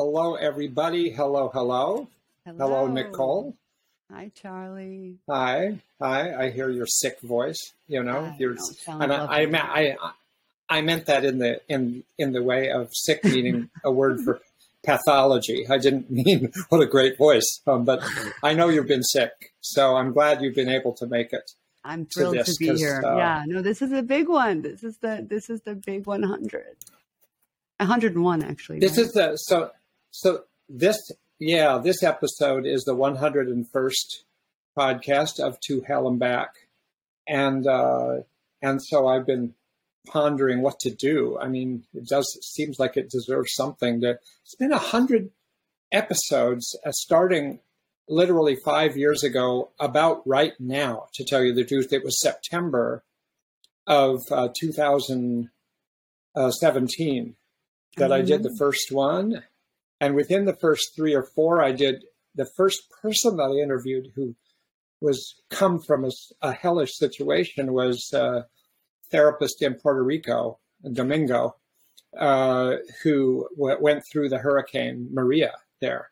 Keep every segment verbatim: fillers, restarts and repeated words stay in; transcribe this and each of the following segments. Hello, everybody. Hello, hello. Hello, hello Nicole. Hi, Charlie. Hi. Hi. I hear your sick voice, you know. I you're, know, and I, I, I, I meant that in the, in, in the way of sick meaning a word for pathology. I didn't mean what a great voice, um, but I know you've been sick, so I'm glad you've been able to make it. I'm thrilled to, this, to be here. Uh, yeah, no, this is a big one. This is the, this is the big one hundred. one hundred and one, actually. This right? is the, so, so this, yeah, this episode is the one hundred and first podcast of To Hell and Back. And, uh, and so I've been pondering what to do. I mean, it does, it seems like it deserves something. To, it's been one hundred episodes uh, starting literally five years ago, about right now, to tell you the truth. It was September of uh, two thousand seventeen that mm-hmm. I did the first one. And within the first three or four, I did the first person that I interviewed who was come from a, a hellish situation was a therapist in Puerto Rico, Domingo, uh, who w- went through the Hurricane Maria there.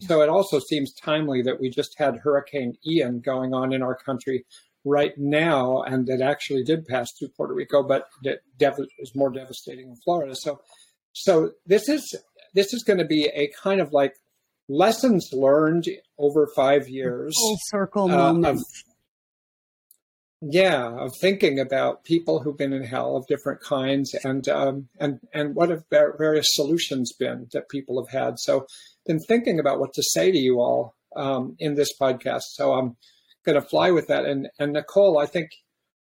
So it also seems timely that we just had Hurricane Ian going on in our country right now, and it actually did pass through Puerto Rico, but it dev- is more devastating in Florida. So, so this is... This is going to be a kind of like lessons learned over five years. Full circle uh, moment. Of, yeah, of thinking about people who've been in hell of different kinds, and um, and and what have various solutions been that people have had. So, been thinking about what to say to you all um, in this podcast. So I'm going to fly with that. And and Nicole, I think.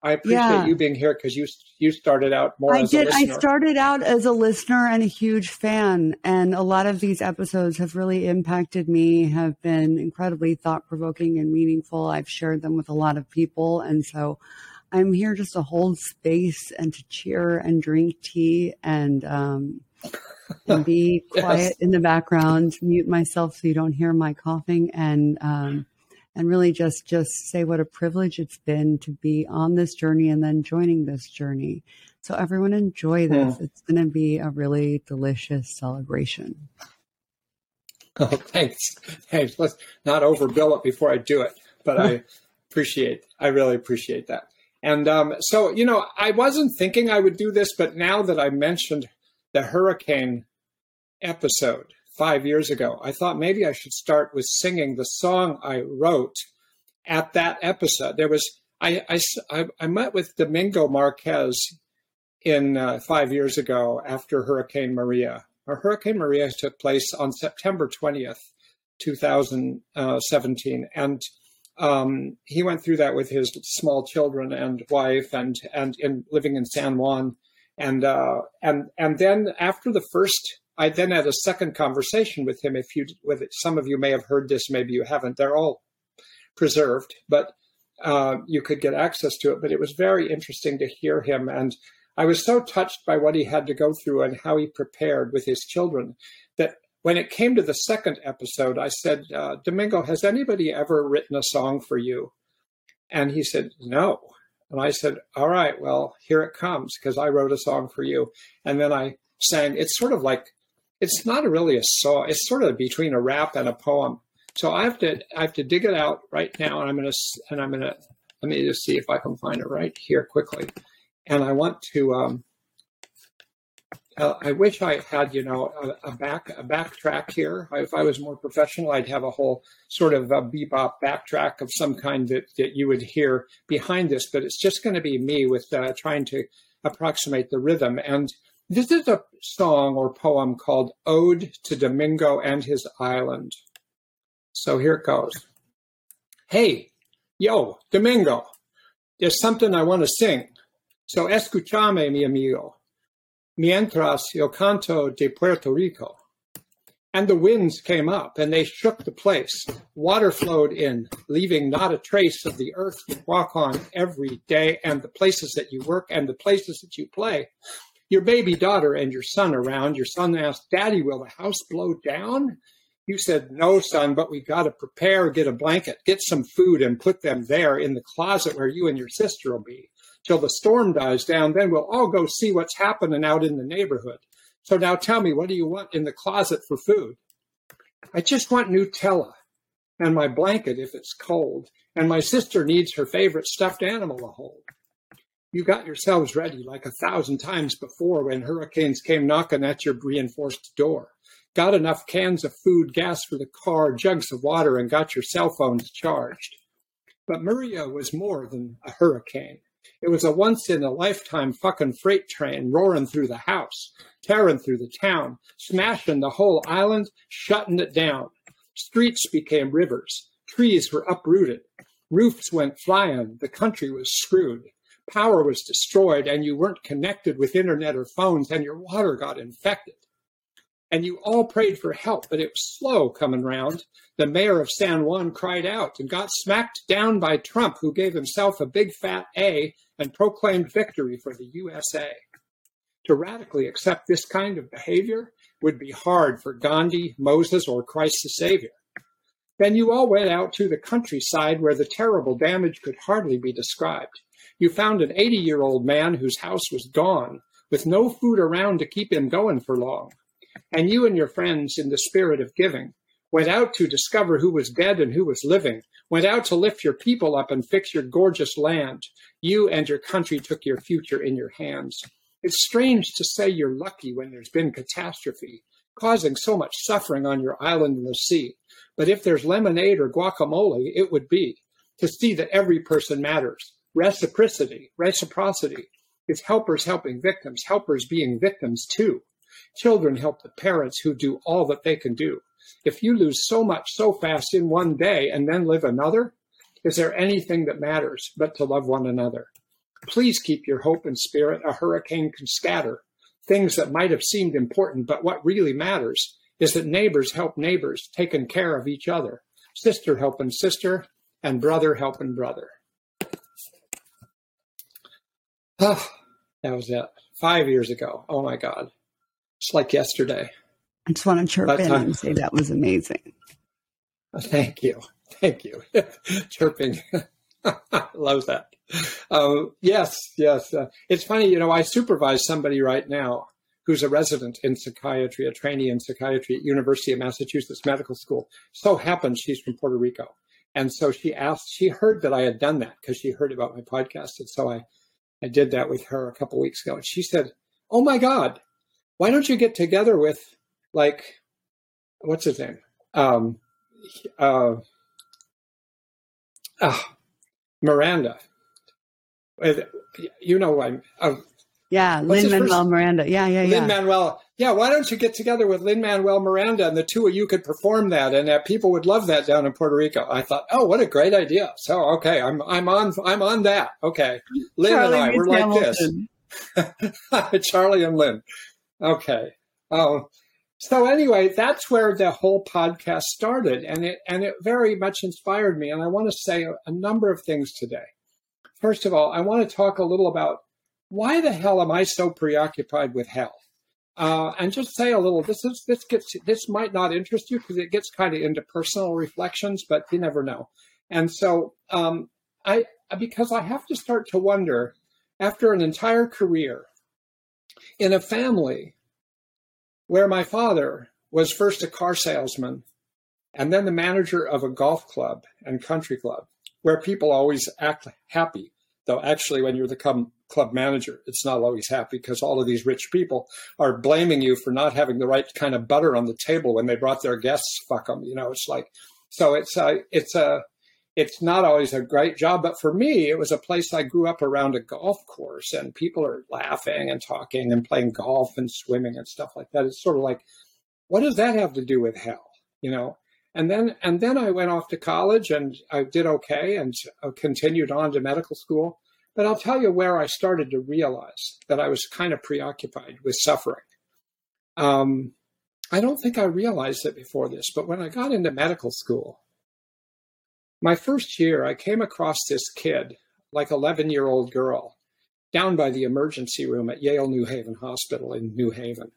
I appreciate yeah. you being here because you you started out more I as did. a listener. I started out as a listener and a huge fan. And a lot of these episodes have really impacted me, have been incredibly thought-provoking and meaningful. I've shared them with a lot of people. And so I'm here just to hold space and to cheer and drink tea and, um, and be quiet yes. in the background, mute myself so you don't hear my coughing and... Um, And really just, just say what a privilege it's been to be on this journey and then joining this journey. So everyone enjoy this. Yeah. It's going to be a really delicious celebration. Oh, thanks. Thanks. Let's not overbill it before I do it. But I appreciate, I really appreciate that. And um, so, you know, I wasn't thinking I would do this, but now that I mentioned the hurricane episode five years ago, I thought maybe I should start with singing the song I wrote at that episode. There was I I, I, I met with Domingo Marquez in uh, five years ago after Hurricane Maria. Or Hurricane Maria took place on September twentieth, two thousand seventeen, and um, he went through that with his small children and wife, and and in living in San Juan, and uh, and and then after the first. I then had a second conversation with him. If you, with it, some of you may have heard this, maybe you haven't. They're all preserved, but uh, you could get access to it. But it was very interesting to hear him, and I was so touched by what he had to go through and how he prepared with his children that when it came to the second episode, I said, uh, "Domingo, has anybody ever written a song for you?" And he said, "No." And I said, "All right, well, here it comes, because I wrote a song for you." And then I sang. It's sort of like. It's not really a song. It's sort of between a rap and a poem. So I have to, I have to dig it out right now, and I'm gonna, and I'm gonna, let me just see if I can find it right here quickly. And I want to. Um, uh, I wish I had, you know, a, a back, a backtrack here. I, if I was more professional, I'd have a whole sort of a bebop backtrack of some kind that that you would hear behind this. But it's just going to be me with uh, trying to approximate the rhythm and. This is a song or poem called Ode to Domingo and His Island. So here it goes. Hey, yo, Domingo, there's something I want to sing. So escúchame, mi amigo, mientras yo canto de Puerto Rico. And the winds came up and they shook the place. Water flowed in, leaving not a trace of the earth you walk on every day and the places that you work and the places that you play. Your baby daughter and your son around. Your son asked, Daddy, will the house blow down? You said, no, son, but we got to prepare, get a blanket, get some food, and put them there in the closet where you and your sister will be till the storm dies down. Then we'll all go see what's happening out in the neighborhood. So now tell me, what do you want in the closet for food? I just want Nutella and my blanket if it's cold. And my sister needs her favorite stuffed animal to hold. You got yourselves ready like a thousand times before when hurricanes came knocking at your reinforced door. Got enough cans of food, gas for the car, jugs of water, and got your cell phones charged. But Maria was more than a hurricane. It was a once-in-a-lifetime fucking freight train roaring through the house, tearing through the town, smashing the whole island, shutting it down. Streets became rivers. Trees were uprooted. Roofs went flying. The country was screwed. Power was destroyed, and you weren't connected with internet or phones, and your water got infected. And you all prayed for help, but it was slow coming round. The mayor of San Juan cried out and got smacked down by Trump, who gave himself a big fat A and proclaimed victory for the U S A. To radically accept this kind of behavior would be hard for Gandhi, Moses, or Christ the Savior. Then you all went out to the countryside where the terrible damage could hardly be described. You found an eighty-year-old man whose house was gone, with no food around to keep him going for long. And you and your friends, in the spirit of giving, went out to discover who was dead and who was living, went out to lift your people up and fix your gorgeous land. You and your country took your future in your hands. It's strange to say you're lucky when there's been catastrophe, causing so much suffering on your island in the sea. But if there's lemonade or guacamole, it would be to see that every person matters. Reciprocity, reciprocity is helpers helping victims, helpers being victims too. Children help the parents who do all that they can do. If you lose so much so fast in one day and then live another, is there anything that matters but to love one another? Please keep your hope and spirit. A hurricane can scatter things that might have seemed important, but what really matters is that neighbors help neighbors, taking care of each other, sister helping sister, and brother helping brother. Oh, that was it. Five years ago. Oh, my God. It's like yesterday. I just want to chirp but, in um, and say that was amazing. Thank you. Thank you. Chirping. Love that. Um, yes, yes. Uh, it's funny, you know, I supervise somebody right now who's a resident in psychiatry, a trainee in psychiatry at University of Massachusetts Medical School. So happens she's from Puerto Rico. And so she asked, she heard that I had done that because she heard about my podcast. And so I, I did that with her a couple of weeks ago. And she said, oh, my God, why don't you get together with, like, what's his name? Um, uh, uh, Miranda. You know, I'm... Uh, Yeah, Lin-Manuel Miranda. Yeah, yeah, yeah. Lin-Manuel. Yeah, why don't you get together with Lin-Manuel Miranda and the two of you could perform that and that people would love that down in Puerto Rico. I thought, oh, what a great idea. So, okay, I'm I'm on I'm on that. Okay. Lin Charlie and I, we're Hamilton. Like this. Charlie and Lin. Okay. Um, so anyway, that's where the whole podcast started, and it and it very much inspired me. And I want to say a, a number of things today. First of all, I want to talk a little about why the hell am I so preoccupied with hell? Uh, and just say a little, this is this gets this might not interest you because it gets kind of into personal reflections, but you never know. And so um, I because I have to start to wonder, after an entire career in a family where my father was first a car salesman and then the manager of a golf club and country club, where people always act happy. Though actually, when you become club manager, it's not always happy because all of these rich people are blaming you for not having the right kind of butter on the table when they brought their guests. Fuck them, you know. It's like, so it's a, it's a, it's not always a great job. But for me, it was a place I grew up around a golf course, and people are laughing and talking and playing golf and swimming and stuff like that. It's sort of like, what does that have to do with hell, you know? And then, and then I went off to college, and I did okay, and I continued on to medical school. But I'll tell you where I started to realize that I was kind of preoccupied with suffering. Um, I don't think I realized it before this, but when I got into medical school, my first year, I came across this kid, like eleven-year-old girl, down by the emergency room at Yale New Haven Hospital in New Haven.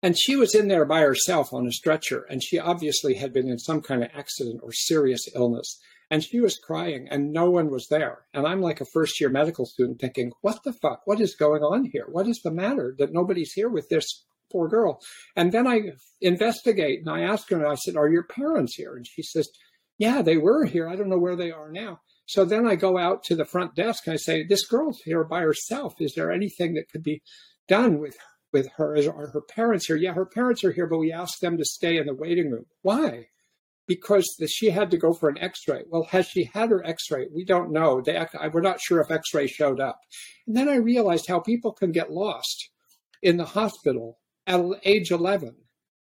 And she was in there by herself on a stretcher, and she obviously had been in some kind of accident or serious illness. And she was crying and no one was there. And I'm like a first year medical student thinking, what the fuck? What is going on here? What is the matter that nobody's here with this poor girl? And then I investigate and I ask her, and I said, are your parents here? And she says, yeah, they were here. I don't know where they are now. So then I go out to the front desk and I say, this girl's here by herself. Is there anything that could be done with her? With her, are her parents here? Yeah, her parents are here, but we asked them to stay in the waiting room. Why? Because the, she had to go for an x-ray. Well, has she had her x-ray? We don't know. They, I, we're not sure if x-ray showed up. And then I realized how people can get lost in the hospital at age eleven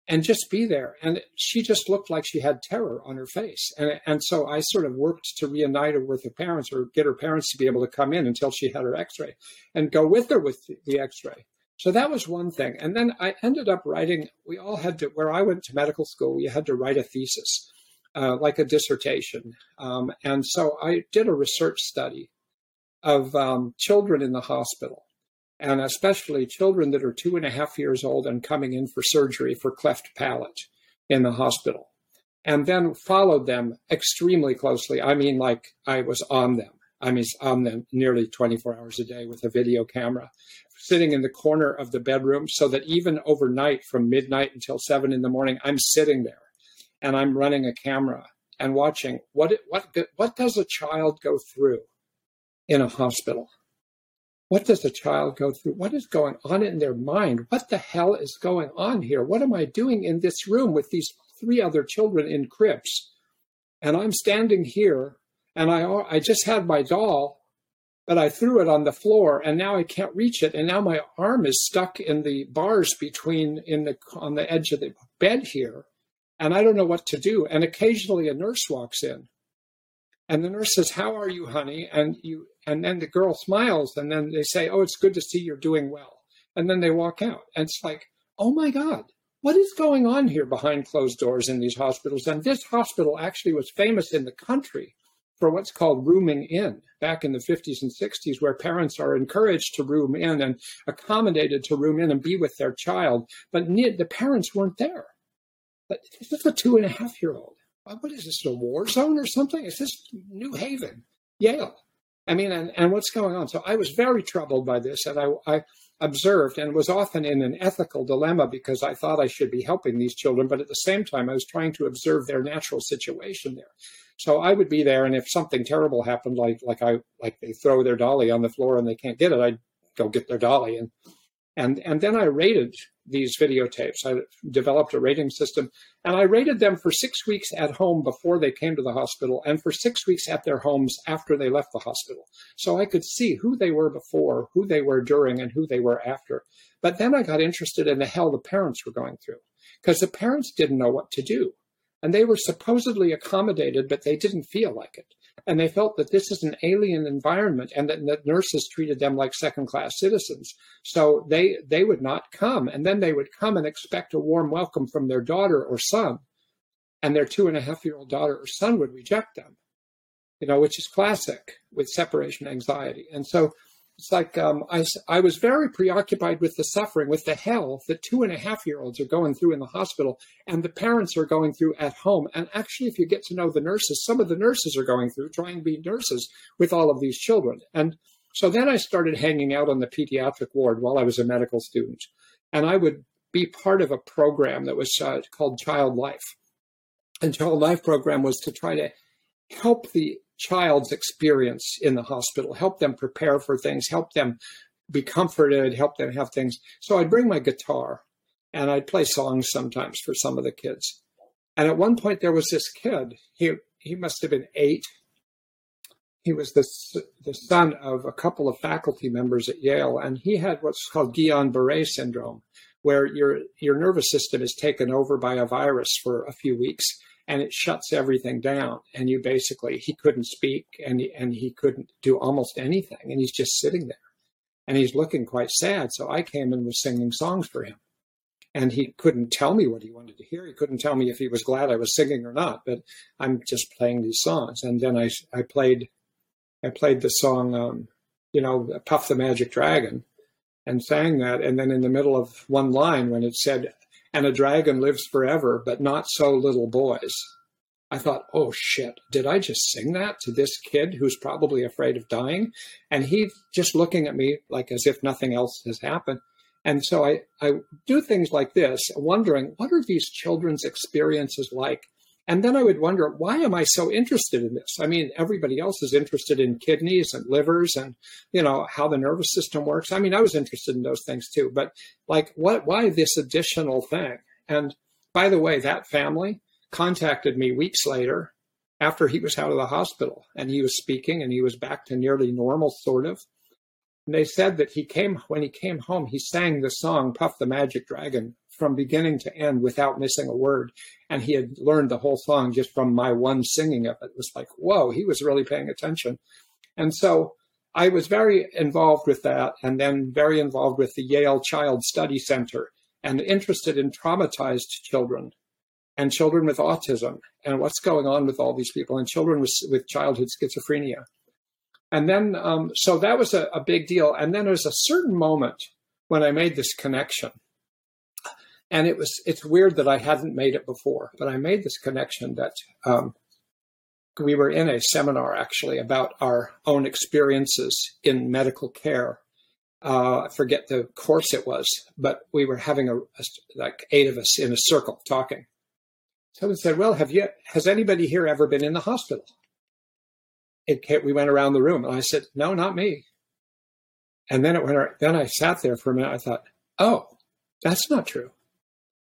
and just be there. And she just looked like she had terror on her face. And, and so I sort of worked to reunite her with her parents or get her parents to be able to come in until she had her x-ray and go with her with the, the x-ray. So that was one thing. And then I ended up writing, we all had to, where I went to medical school, we had to write a thesis, uh, like a dissertation. Um, and so I did a research study of um, children in the hospital, and especially children that are two and a half years old and coming in for surgery for cleft palate in the hospital, and then followed them extremely closely. I mean, like I was on them. I mean, on them nearly twenty-four hours a day with a video camera, sitting in the corner of the bedroom so that even overnight from midnight until seven in the morning, I'm sitting there and I'm running a camera and watching what it, what what does a child go through in a hospital? What does a child go through? What is going on in their mind? What the hell is going on here? What am I doing in this room with these three other children in cribs? And I'm standing here and I I just had my doll, but I threw it on the floor and now I can't reach it. And now my arm is stuck in the bars between in the on the edge of the bed here. And I don't know what to do. And occasionally a nurse walks in and the nurse says, how are you, honey? And you and then the girl smiles and then they say, oh, it's good to see you're doing well. And then they walk out. And it's like, oh my God, what is going on here behind closed doors in these hospitals? And this hospital actually was famous in the country for what's called rooming in back in the fifties and sixties, where parents are encouraged to room in and accommodated to room in and be with their child. But the parents weren't there. But this is a two and a half year old. What is this, a war zone or something? Is this New Haven, Yale? I mean, and, and what's going on? So I was very troubled by this, and I, I observed and was often in an ethical dilemma because I thought I should be helping these children, but at the same time, I was trying to observe their natural situation there. So I would be there, and if something terrible happened, like like I like they throw their dolly on the floor and they can't get it, I'd go get their dolly. And and and then I rated these videotapes. I developed a rating system, and I rated them for six weeks at home before they came to the hospital, and for six weeks at their homes after they left the hospital. So I could see who they were before, who they were during, and who they were after. But then I got interested in the hell the parents were going through, because the parents didn't know what to do. And they were supposedly accommodated, but they didn't feel like it. And they felt that this is an alien environment and that, that nurses treated them like second-class citizens. So they, they would not come. And then they would come and expect a warm welcome from their daughter or son. And their two-and-a-half-year-old daughter or son would reject them, you know, which is classic with separation anxiety. And so it's like um, I, I was very preoccupied with the suffering, with the hell that two and a half year olds are going through in the hospital and the parents are going through at home. And actually, if you get to know the nurses, some of the nurses are going through trying to be nurses with all of these children. And so then I started hanging out on the pediatric ward while I was a medical student. And I would be part of a program that was uh, called Child Life. And Child Life program was to try to help the child's experience in the hospital, help them prepare for things, help them be comforted, help them have things. So I'd bring my guitar and I'd play songs sometimes for some of the kids. And at one point there was this kid, he he must have been eight. He was the, the son of a couple of faculty members at Yale, and he had what's called Guillain-Barre syndrome, where your your nervous system is taken over by a virus for a few weeks. And it shuts everything down. And you basically, he couldn't speak and he, and he couldn't do almost anything. And he's just sitting there and he's looking quite sad. So I came and was singing songs for him. And he couldn't tell me what he wanted to hear. He couldn't tell me if he was glad I was singing or not, but I'm just playing these songs. And then I, I played, I played the song, um, you know, Puff the Magic Dragon, and sang that. And then in the middle of one line, when it said, and a dragon lives forever, but not so little boys, I thought, oh shit, did I just sing that to this kid who's probably afraid of dying? And he just looking at me like as if nothing else has happened. And so I, I do things like this, wondering what are these children's experiences like? And then I would wonder, why am I so interested in this? I mean, everybody else is interested in kidneys and livers and, you know, how the nervous system works. I mean, I was interested in those things too, but like, what, why this additional thing? And by the way, that family contacted me weeks later after he was out of the hospital and he was speaking and he was back to nearly normal, sort of. And they said that he came, when he came home, he sang the song Puff the Magic Dragon from beginning to end without missing a word. And he had learned the whole song just from my one singing of it. It was like, whoa, he was really paying attention. And so I was very involved with that, and then very involved with the Yale Child Study Center, and interested in traumatized children and children with autism and what's going on with all these people and children with, with childhood schizophrenia. And then, um, so that was a, a big deal. And then there was a certain moment when I made this connection. And it was, it's weird that I hadn't made it before, but I made this connection that um, we were in a seminar actually about our own experiences in medical care. Uh, I forget the course it was, but we were having a, a like eight of us in a circle talking. Someone said, well, have you, has anybody here ever been in the hospital? It came, we went around the room, and I said, no, not me. And then it went. Then I sat there for a minute. I thought, oh, that's not true.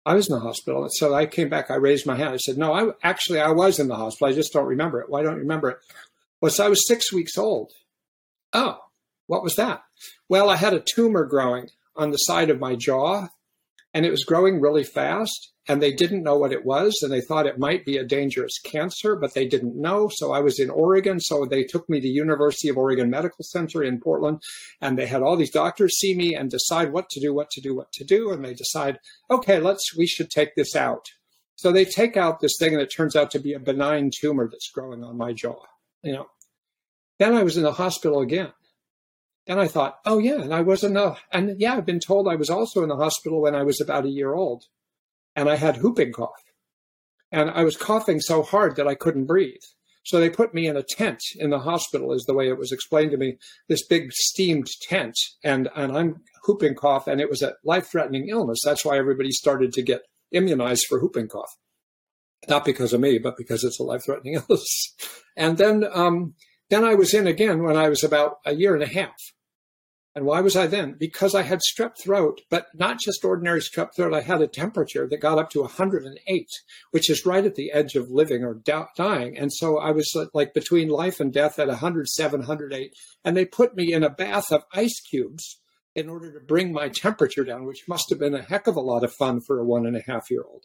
I was in the hospital. And so I came back. I raised my hand. I said, no, I actually, I was in the hospital. I just don't remember it. Why don't you remember it? Well, so I was six weeks old. Oh, what was that? Well, I had a tumor growing on the side of my jaw, and it was growing really fast. And they didn't know what it was, and they thought it might be a dangerous cancer, but they didn't know. So I was in Oregon, so they took me to University of Oregon Medical Center in Portland, and they had all these doctors see me and decide what to do, what to do, what to do, and they decide, okay, let's, we should take this out. So they take out this thing, and it turns out to be a benign tumor that's growing on my jaw, you know. Then I was in the hospital again. Then I thought, oh yeah, and I was in the, and yeah, I've been told I was also in the hospital when I was about a year old. And I had whooping cough. And I was coughing so hard that I couldn't breathe. So they put me in a tent in the hospital, is the way it was explained to me, this big steamed tent. And, and I'm whooping cough, and it was a life-threatening illness. That's why everybody started to get immunized for whooping cough. Not because of me, but because it's a life-threatening illness. And then, um, then I was in again when I was about a year and a half. And why was I then? Because I had strep throat, but not just ordinary strep throat. I had a temperature that got up to one hundred eight, which is right at the edge of living or dying. And so I was like between life and death at one hundred seven, one hundred eight. And they put me in a bath of ice cubes in order to bring my temperature down, which must have been a heck of a lot of fun for a one and a half year old.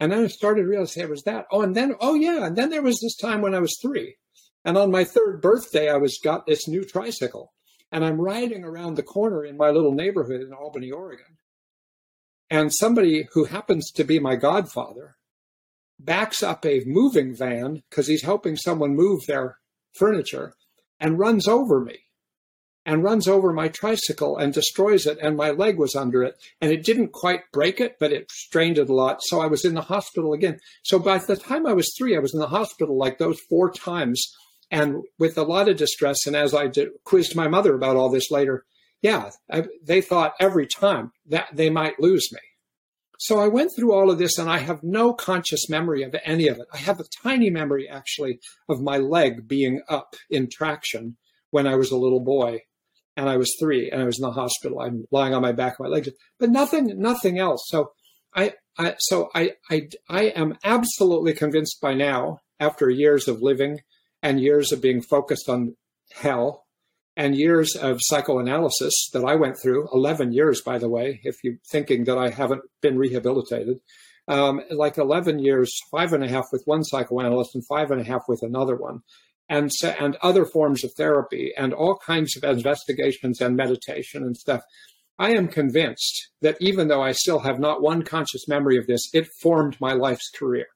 And then I started to realize it was that. Oh, and then, oh yeah. And then there was this time when I was three. And on my third birthday, I was got this new tricycle. And I'm riding around the corner in my little neighborhood in Albany, Oregon. And somebody who happens to be my godfather backs up a moving van because he's helping someone move their furniture and runs over me and runs over my tricycle and destroys it. And my leg was under it. And it didn't quite break it, but it strained it a lot. So I was in the hospital again. So by the time I was three, I was in the hospital like those four times. And with a lot of distress, and as I did, quizzed my mother about all this later, yeah, I, they thought every time that they might lose me. So I went through all of this, and I have no conscious memory of any of it. I have a tiny memory, actually, of my leg being up in traction when I was a little boy, and I was three, and I was in the hospital. I'm lying on my back, my legs, but nothing, nothing else. So I, I so I, I, I am absolutely convinced by now, after years of living and years of being focused on hell, and years of psychoanalysis that I went through, eleven years, by the way, if you're thinking that I haven't been rehabilitated, um, like eleven years, five and a half with one psychoanalyst and five and a half with another one, and, and other forms of therapy and all kinds of investigations and meditation and stuff. I am convinced that even though I still have not one conscious memory of this, it formed my life's career.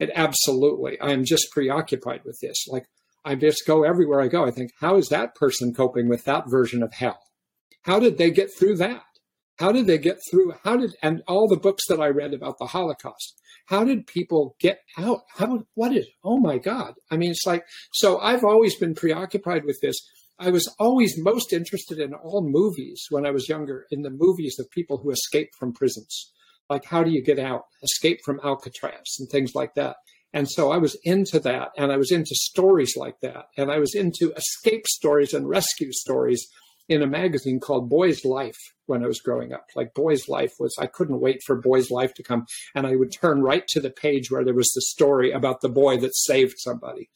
It absolutely. I am just preoccupied with this. Like I just go everywhere I go. I think, how is that person coping with that version of hell? How did they get through that? How did they get through? How did, and all the books that I read about the Holocaust, how did people get out? How, what is, oh my God. I mean, it's like, so I've always been preoccupied with this. I was always most interested in all movies when I was younger, in the movies of people who escape from prisons. Like, how do you get out? Escape from Alcatraz and things like that. And so I was into that, and I was into stories like that. And I was into escape stories and rescue stories in a magazine called Boy's Life when I was growing up. Like, Boy's Life was, I couldn't wait for Boy's Life to come. And I would turn right to the page where there was the story about the boy that saved somebody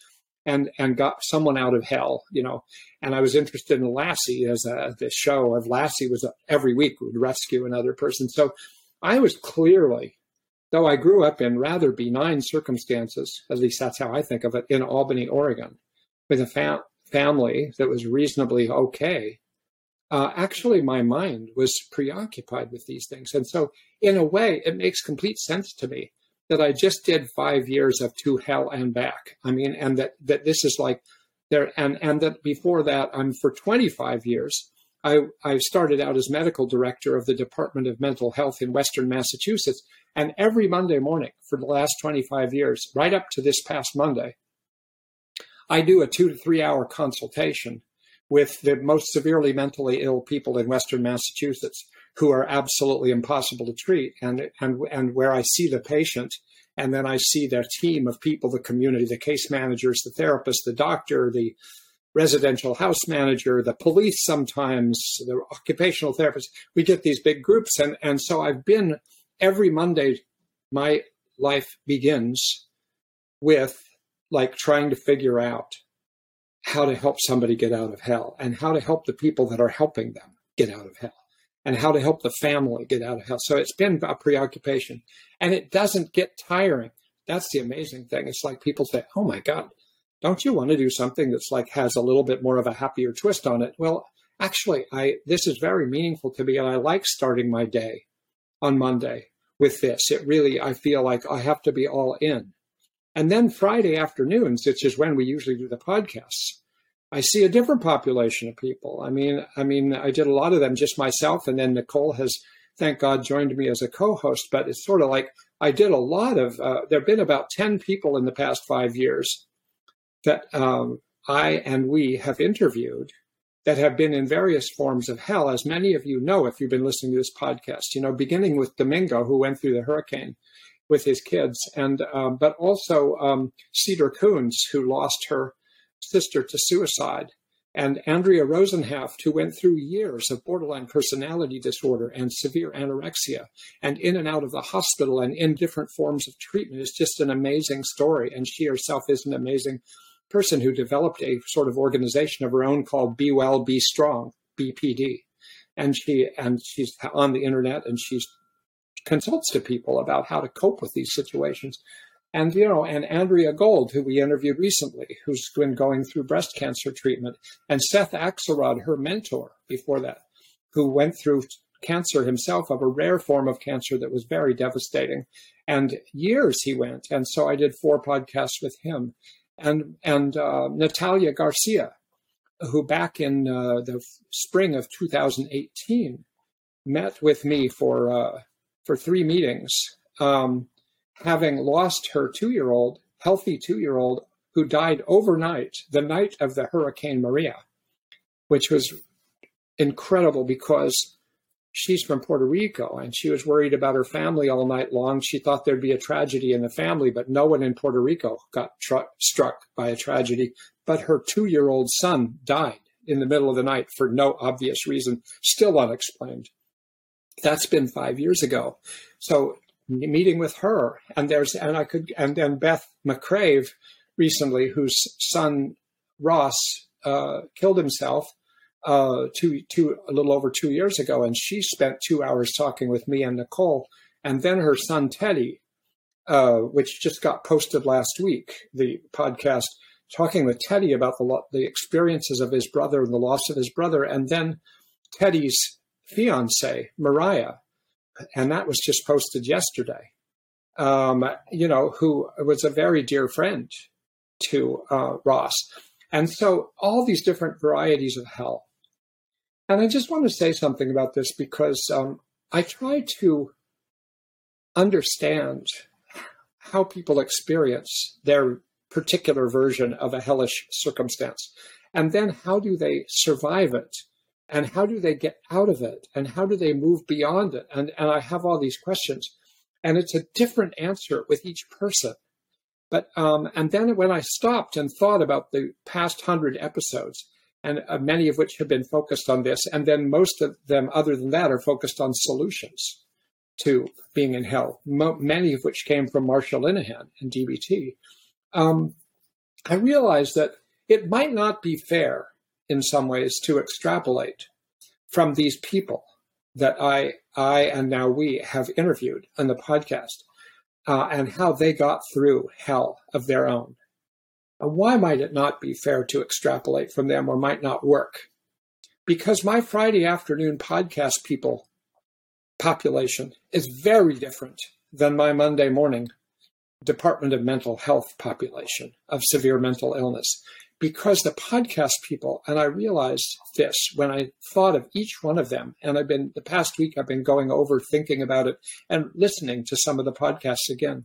and, and got someone out of hell, you know. And I was interested in Lassie as a, the show of Lassie was a, every week would rescue another person. So I was clearly, though I grew up in rather benign circumstances, at least that's how I think of it, in Albany, Oregon, with a fa- family that was reasonably okay, uh, actually my mind was preoccupied with these things. And so in a way, it makes complete sense to me that I just did five years of To Hell and Back. I mean, and that, that this is like, there, and, and that before that, I'm for twenty-five years, I, I started out as medical director of the Department of Mental Health in Western Massachusetts. And every Monday morning for the last twenty-five years, right up to this past Monday, I do a two to three hour consultation with the most severely mentally ill people in Western Massachusetts who are absolutely impossible to treat, and, and, and where I see the patient, and then I see their team of people, the community, the case managers, the therapist, the doctor, the residential house manager, the police sometimes, the occupational therapist. We get these big groups. And, and so I've been, every Monday, my life begins with like trying to figure out how to help somebody get out of hell, and how to help the people that are helping them get out of hell, and how to help the family get out of hell. So it's been a preoccupation, and it doesn't get tiring. That's the amazing thing. It's like people say, oh my God, don't you want to do something that's like has a little bit more of a happier twist on it? Well, actually, I this is very meaningful to me, and I like starting my day on Monday with this. It really, I feel like I have to be all in. And then Friday afternoons, which is when we usually do the podcasts, I see a different population of people. I mean, I mean, I did a lot of them just myself, and then Nicole has, thank God, joined me as a co-host. But it's sort of like I did a lot of. Uh, there have been about ten people in the past five years that um, I and we have interviewed that have been in various forms of hell, as many of you know if you've been listening to this podcast, you know, beginning with Domingo, who went through the hurricane with his kids, and um, but also um, Cedar Coons, who lost her sister to suicide, and Andrea Rosenhaft, who went through years of borderline personality disorder and severe anorexia, and in and out of the hospital and in different forms of treatment. It's just an amazing story, and she herself is an amazing person who developed a sort of organization of her own called Be Well, Be Strong, B P D. And she and she's on the internet, and she consults to people about how to cope with these situations. And, you know, and Andrea Gold, who we interviewed recently, who's been going through breast cancer treatment, and Seth Axelrod, her mentor before that, who went through cancer himself, of a rare form of cancer that was very devastating. And years he went. And so I did four podcasts with him. And and uh, Natalia Garcia, who back in uh, the spring of two thousand eighteen met with me for uh, for three meetings, um, having lost her two-year-old, healthy two-year-old, who died overnight, the night of the Hurricane Maria, which was incredible because she's from Puerto Rico, and she was worried about her family all night long. She thought there'd be a tragedy in the family, but no one in Puerto Rico got tr- struck by a tragedy. But her two-year-old son died in the middle of the night for no obvious reason, still unexplained. That's been five years ago. So meeting with her, and there's and I could and then Beth MacRae recently, whose son Ross uh, killed himself. Uh, two, two, a little over two years ago, and she spent two hours talking with me and Nicole, and then her son Teddy, uh, which just got posted last week, the podcast, talking with Teddy about the lo- the experiences of his brother and the loss of his brother, and then Teddy's fiance Mariah, and that was just posted yesterday. Um, you know, who was a very dear friend to uh, Ross, and so all these different varieties of hell. And I just want to say something about this because um, I try to understand how people experience their particular version of a hellish circumstance. And then how do they survive it? And how do they get out of it? And how do they move beyond it? And, and I have all these questions. And it's a different answer with each person. But um, and then when I stopped and thought about the past hundred episodes, and uh, many of which have been focused on this, and then most of them other than that are focused on solutions to being in hell, mo many of which came from Marsha Linehan and D B T, um, I realized that it might not be fair in some ways to extrapolate from these people that I, I and now we have interviewed on the podcast uh, and how they got through hell of their own. And why might it not be fair to extrapolate from them or might not work? Because my Friday afternoon podcast people population is very different than my Monday morning Department of Mental Health population of severe mental illness. Because the podcast people, and I realized this when I thought of each one of them, and I've been, the past week, I've been going over thinking about it and listening to some of the podcasts again.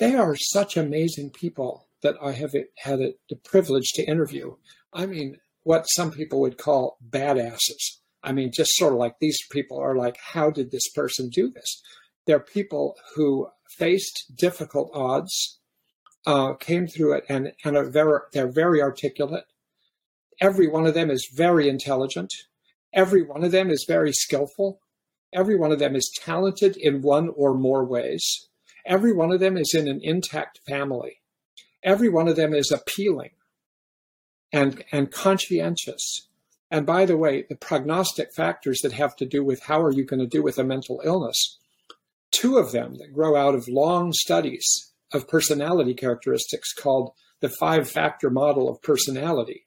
They are such amazing people that I have had it, the privilege to interview. I mean, what some people would call badasses. I mean, just sort of like these people are like, how did this person do this? They're people who faced difficult odds, uh, came through it, and, and are very, they're very articulate. Every one of them is very intelligent. Every one of them is very skillful. Every one of them is talented in one or more ways. Every one of them is in an intact family. Every one of them is appealing and, and conscientious. And by the way, the prognostic factors that have to do with how are you going to do with a mental illness, two of them that grow out of long studies of personality characteristics called the five-factor model of personality.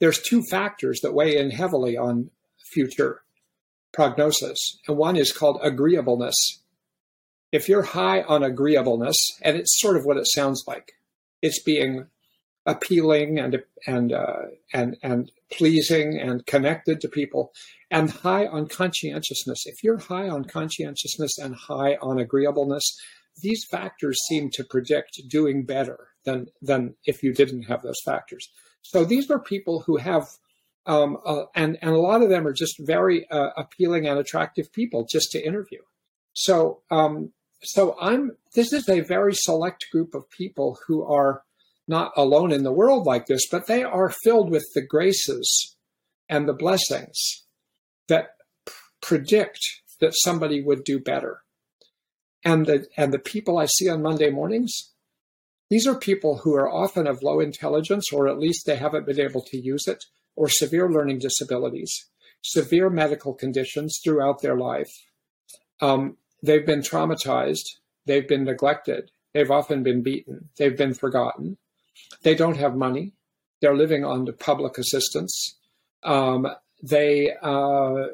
There's two factors that weigh in heavily on future prognosis, and one is called agreeableness. If you're high on agreeableness, and it's sort of what it sounds like, it's being appealing and and uh, and and pleasing and connected to people, and high on conscientiousness. If you're high on conscientiousness and high on agreeableness, these factors seem to predict doing better than than if you didn't have those factors. So these are people who have, um, uh, and and a lot of them are just very uh, appealing and attractive people just to interview. So. Um, So I'm, this is a very select group of people who are not alone in the world like this, but they are filled with the graces and the blessings that predict that somebody would do better. And the, and the people I see on Monday mornings, these are people who are often of low intelligence, or at least they haven't been able to use it, or severe learning disabilities, severe medical conditions throughout their life. Um, They've been traumatized, they've been neglected, they've often been beaten, they've been forgotten, they don't have money, they're living on the public assistance, um, they, uh,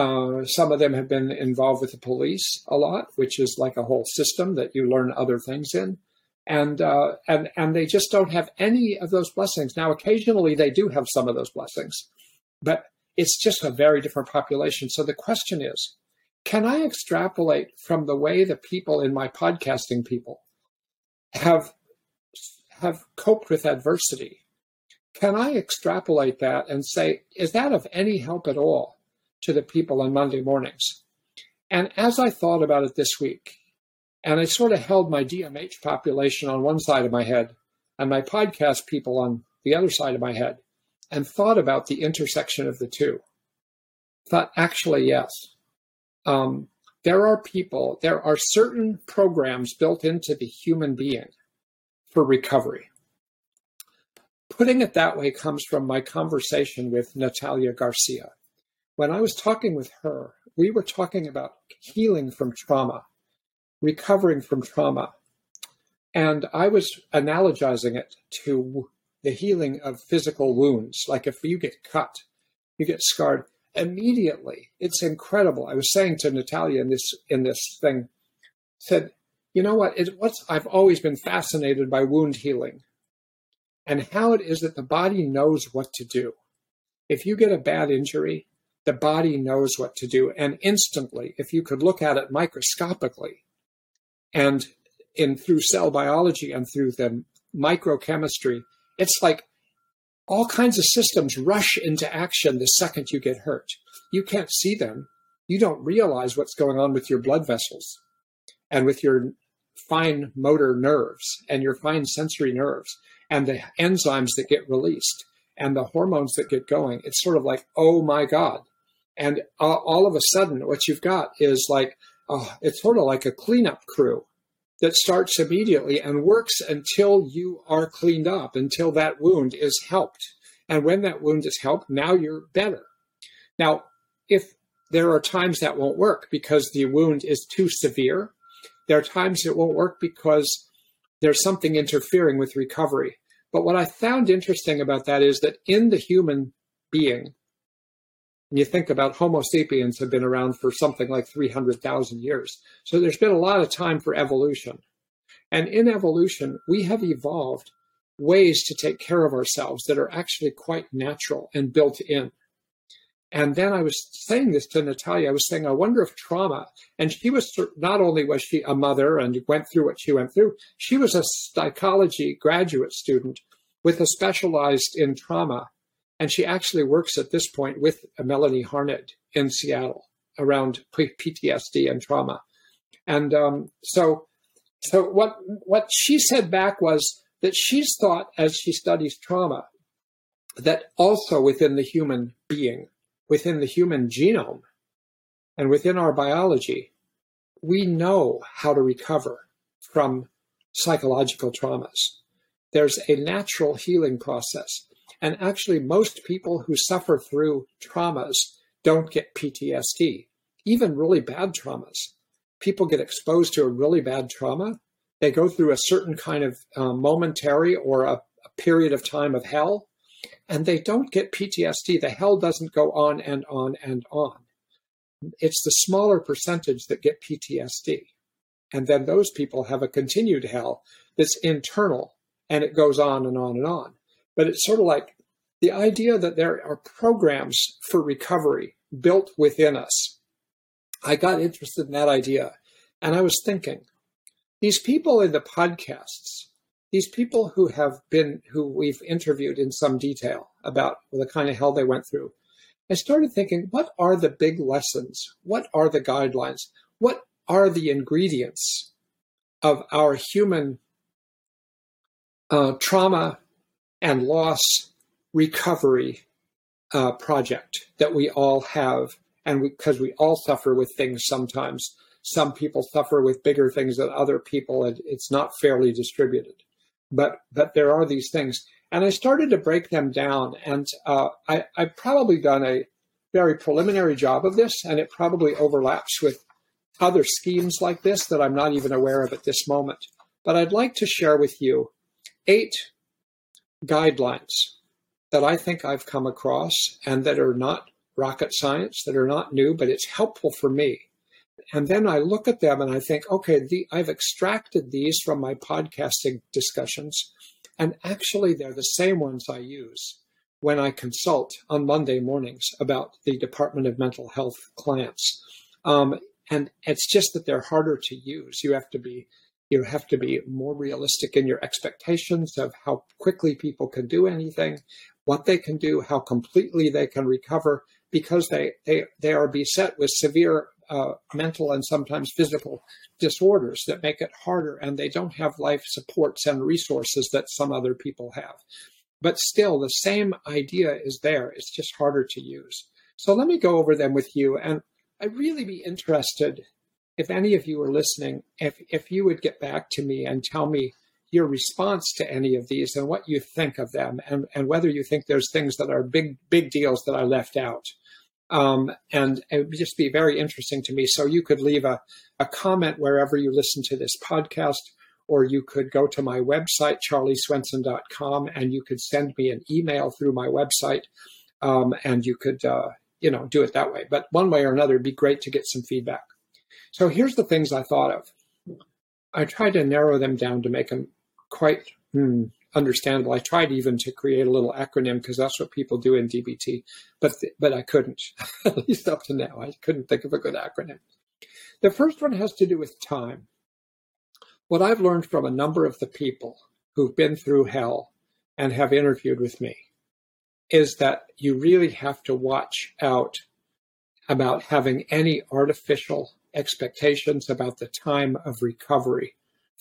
uh, some of them have been involved with the police a lot, which is like a whole system that you learn other things in, and, uh, and, and they just don't have any of those blessings. Now, occasionally they do have some of those blessings, but it's just a very different population. So the question is, can I extrapolate from the way the people in my podcasting people have, have coped with adversity? Can I extrapolate that and say, is that of any help at all to the people on Monday mornings? And as I thought about it this week, and I sort of held my D M H population on one side of my head and my podcast people on the other side of my head, and thought about the intersection of the two, thought, actually, yes. Um, there are people, there are certain programs built into the human being for recovery. Putting it that way comes from my conversation with Natalia Garcia. When I was talking with her, we were talking about healing from trauma, recovering from trauma. And I was analogizing it to the healing of physical wounds. Like if you get cut, you get scarred. Immediately, it's incredible. I was saying to Natalia in this in this thing, said, you know what? It, what's I've always been fascinated by wound healing, and how it is that the body knows what to do. If you get a bad injury, the body knows what to do, and instantly, if you could look at it microscopically, and in through cell biology and through the microchemistry, it's like all kinds of systems rush into action the second you get hurt. You can't see them. You don't realize what's going on with your blood vessels and with your fine motor nerves and your fine sensory nerves and the enzymes that get released and the hormones that get going. It's sort of like, oh my God. And uh, all of a sudden what you've got is like, oh, it's sort of like a cleanup crew that starts immediately and works until you are cleaned up, until that wound is helped. And when that wound is helped, now you're better. Now, if there are times that won't work because the wound is too severe, there are times it won't work because there's something interfering with recovery. But what I found interesting about that is that in the human being, and you think about Homo sapiens have been around for something like three hundred thousand years. So there's been a lot of time for evolution. And in evolution, we have evolved ways to take care of ourselves that are actually quite natural and built in. And then I was saying this to Natalia, I was saying, I wonder if trauma, and she was, not only was she a mother and went through what she went through, she was a psychology graduate student with a specialized in trauma. And she actually works at this point with Melanie Harned in Seattle around P T S D and trauma. And um, so so what what she said back was that she's thought, as she studies trauma, that also within the human being, within the human genome, and within our biology, we know how to recover from psychological traumas. There's a natural healing process. And actually, most people who suffer through traumas don't get P T S D, even really bad traumas. People get exposed to a really bad trauma. They go through a certain kind of uh, momentary or a, a period of time of hell, and they don't get P T S D. The hell doesn't go on and on and on. It's the smaller percentage that get P T S D. And then those people have a continued hell that's internal, and it goes on and on and on. But it's sort of like the idea that there are programs for recovery built within us. I got interested in that idea. And I was thinking, these people in the podcasts, these people who have been, who we've interviewed in some detail about the kind of hell they went through, I started thinking, what are the big lessons? What are the guidelines? What are the ingredients of our human uh, trauma and loss recovery uh, project that we all have, and because we, we all suffer with things sometimes. Some people suffer with bigger things than other people, and it's not fairly distributed. But but there are these things. And I started to break them down, and uh, I, I've probably done a very preliminary job of this, and it probably overlaps with other schemes like this that I'm not even aware of at this moment. But I'd like to share with you eight guidelines that I think I've come across and that are not rocket science, that are not new, but it's helpful for me. And then I look at them and I think, okay, the, I've extracted these from my podcasting discussions, and actually they're the same ones I use when I consult on Monday mornings about the Department of Mental Health clients. Um, and it's just that they're harder to use. You have to be You have to be more realistic in your expectations of how quickly people can do anything, what they can do, how completely they can recover, because they, they, they are beset with severe uh, mental and sometimes physical disorders that make it harder, and they don't have life supports and resources that some other people have. But still, the same idea is there. It's just harder to use. So let me go over them with you, and I'd really be interested, if any of you are listening, if, if you would get back to me and tell me your response to any of these and what you think of them, and, and whether you think there's things that are big, big deals that I left out. Um, and it would just be very interesting to me. So you could leave a, a comment wherever you listen to this podcast, or you could go to my website, charlie swenson dot com, and you could send me an email through my website, um, and you could uh, you know, do it that way. But one way or another, it'd be great to get some feedback. So here's the things I thought of. I tried to narrow them down to make them quite hmm, understandable. I tried even to create a little acronym, because that's what people do in D B T, but but I couldn't, at least up to now. I couldn't think of a good acronym. The first one has to do with time. What I've learned from a number of the people who've been through hell and have interviewed with me is that you really have to watch out about having any artificial expectations about the time of recovery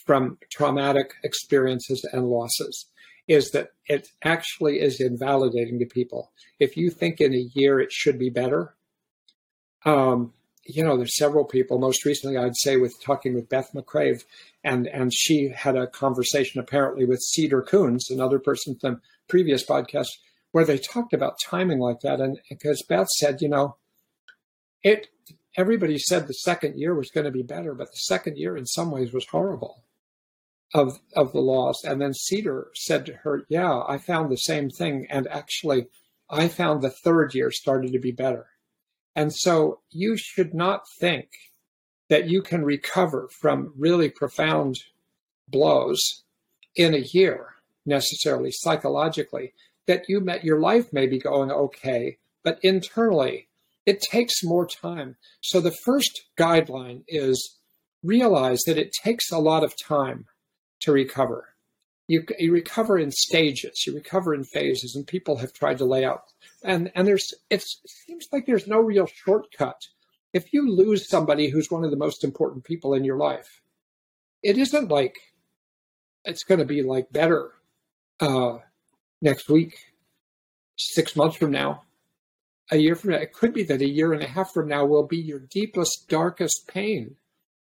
from traumatic experiences and losses, is that it actually is invalidating to people. If you think in a year it should be better, um, you know, there's several people, most recently I'd say with talking with Beth MacRae, and, and she had a conversation apparently with Cedar Coons, another person from previous podcast, where they talked about timing like that. And because Beth said, you know, it, everybody said the second year was going to be better, but the second year in some ways was horrible of, of the loss. And then Cedar said to her, yeah, I found the same thing. And actually I found the third year started to be better. And so you should not think that you can recover from really profound blows in a year, necessarily psychologically, that you met your life may be going okay, but internally it takes more time. So the first guideline is realize that it takes a lot of time to recover. You, you recover in stages, you recover in phases, and people have tried to lay out. And, and there's, it's, it seems like there's no real shortcut. If you lose somebody who's one of the most important people in your life, it isn't like it's going to be like better uh, next week, six months from now, a year from now. It could be that a year and a half from now will be your deepest, darkest pain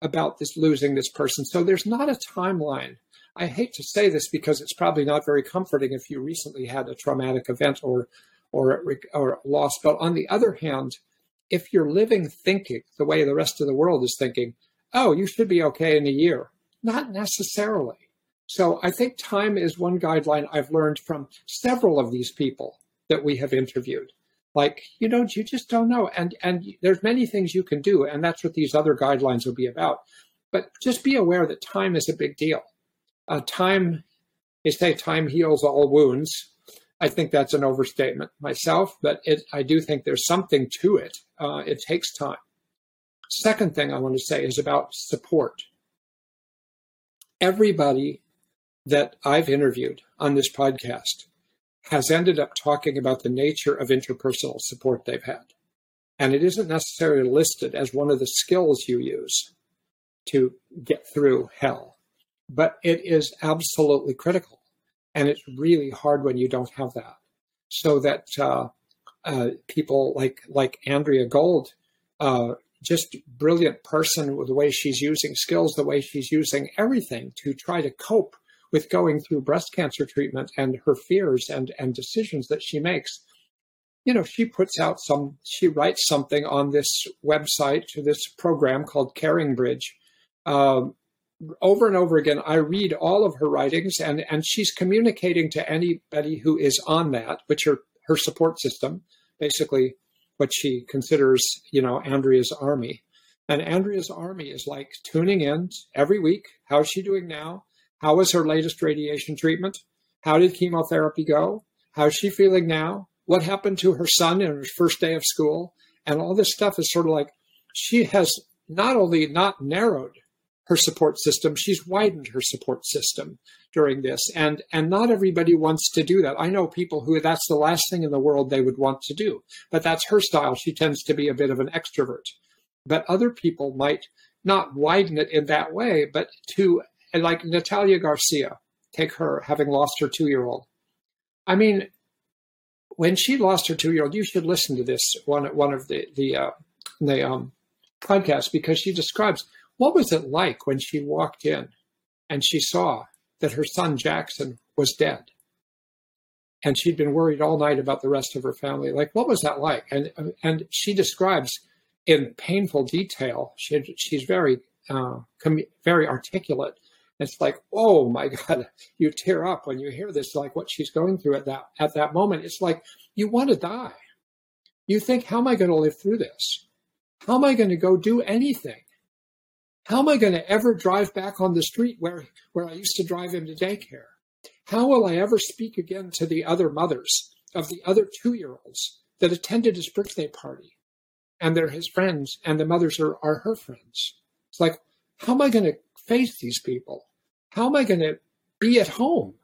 about this losing this person. So there's not a timeline. I hate to say this because it's probably not very comforting if you recently had a traumatic event or or, or loss. But on the other hand, if you're living thinking the way the rest of the world is thinking, oh, you should be okay in a year, not necessarily. So I think time is one guideline I've learned from several of these people that we have interviewed. Like, you know, you just don't know. And, and there's many things you can do. And that's what these other guidelines will be about. But just be aware that time is a big deal. Uh, time, they say time heals all wounds. I think that's an overstatement myself, but it, I do think there's something to it. Uh, it takes time. Second thing I want to say is about support. Everybody that I've interviewed on this podcast has ended up talking about the nature of interpersonal support they've had. And it isn't necessarily listed as one of the skills you use to get through hell. But it is absolutely critical, and it's really hard when you don't have that. So that uh, uh, people like like Andrea Gold, uh, just brilliant person with the way she's using skills, the way she's using everything to try to cope with going through breast cancer treatment and her fears and and decisions that she makes. You know, she puts out some, she writes something on this website, to this program called Caring Bridge. Um, Over and over again, I read all of her writings, and, and she's communicating to anybody who is on that, which are her support system, basically what she considers, you know, Andrea's army. And Andrea's army is like tuning in every week. How's she doing now? How was her latest radiation treatment? How did chemotherapy go? How's she feeling now? What happened to her son in his first day of school? And all this stuff is sort of like, she has not only not narrowed her support system, she's widened her support system during this. And, and not everybody wants to do that. I know people who that's the last thing in the world they would want to do, but that's her style. She tends to be a bit of an extrovert, but other people might not widen it in that way, but to, and like Natalia Garcia, take her having lost her two-year-old. I mean, when she lost her two-year-old, you should listen to this one, one of the, the, uh, the um, podcasts, because she describes, what was it like when she walked in and she saw that her son Jackson was dead? And she'd been worried all night about the rest of her family. Like, what was that like? And and she describes in painful detail, she, she's very, uh, com- very articulate. It's like, oh my God, you tear up when you hear this, like what she's going through at that, at that moment. It's like, you want to die. You think, how am I going to live through this? How am I going to go do anything? How am I going to ever drive back on the street where, where I used to drive him to daycare? How will I ever speak again to the other mothers of the other two-year-olds that attended his birthday party? And they're his friends, and the mothers are, are her friends. It's like, how am I going to face these people. How am I going to be at home?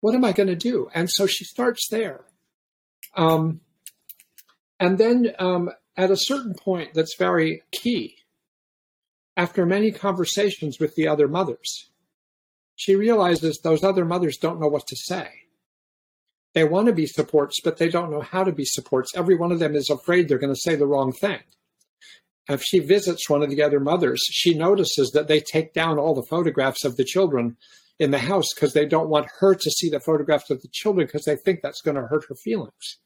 What am I going to do? And so she starts there. Um, and then um, at a certain point that's very key, after many conversations with the other mothers, she realizes those other mothers don't know what to say. They want to be supports, but they don't know how to be supports. Every one of them is afraid they're going to say the wrong thing. If she visits one of the other mothers, she notices that they take down all the photographs of the children in the house because they don't want her to see the photographs of the children because they think that's going to hurt her feelings.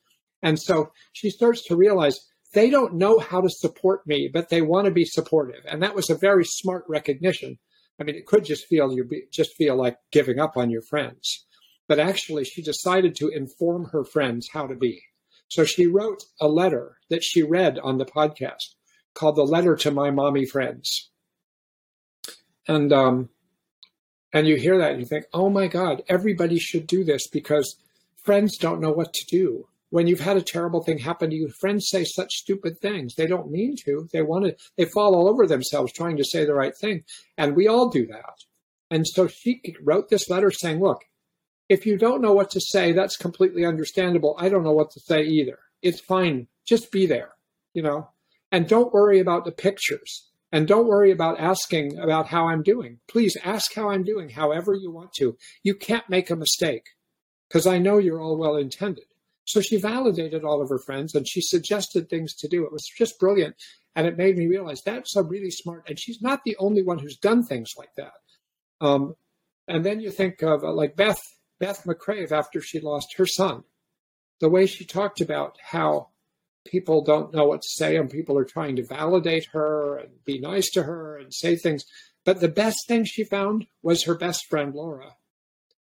And so she starts to realize they don't know how to support me, but they want to be supportive. And that was a very smart recognition. I mean, it could just feel you be, just feel like giving up on your friends. But actually, she decided to inform her friends how to be. So she wrote a letter that she read on the podcast called The Letter to My Mommy Friends. And um, and you hear that and you think, oh my God, everybody should do this because friends don't know what to do. When you've had a terrible thing happen to you, friends say such stupid things. They don't mean to. They want to. They fall all over themselves trying to say the right thing. And we all do that. And so she wrote this letter saying, look, if you don't know what to say, that's completely understandable. I don't know what to say either. It's fine. Just be there, you know. And don't worry about the pictures. And don't worry about asking about how I'm doing. Please ask how I'm doing however you want to. You can't make a mistake because I know you're all well-intended. So she validated all of her friends and she suggested things to do. It was just brilliant. And it made me realize that's a really smart, and she's not the only one who's done things like that. Um, and then you think of uh, like Beth, Beth MacRae after she lost her son, the way she talked about how people don't know what to say and people are trying to validate her and be nice to her and say things. But the best thing she found was her best friend, Laura,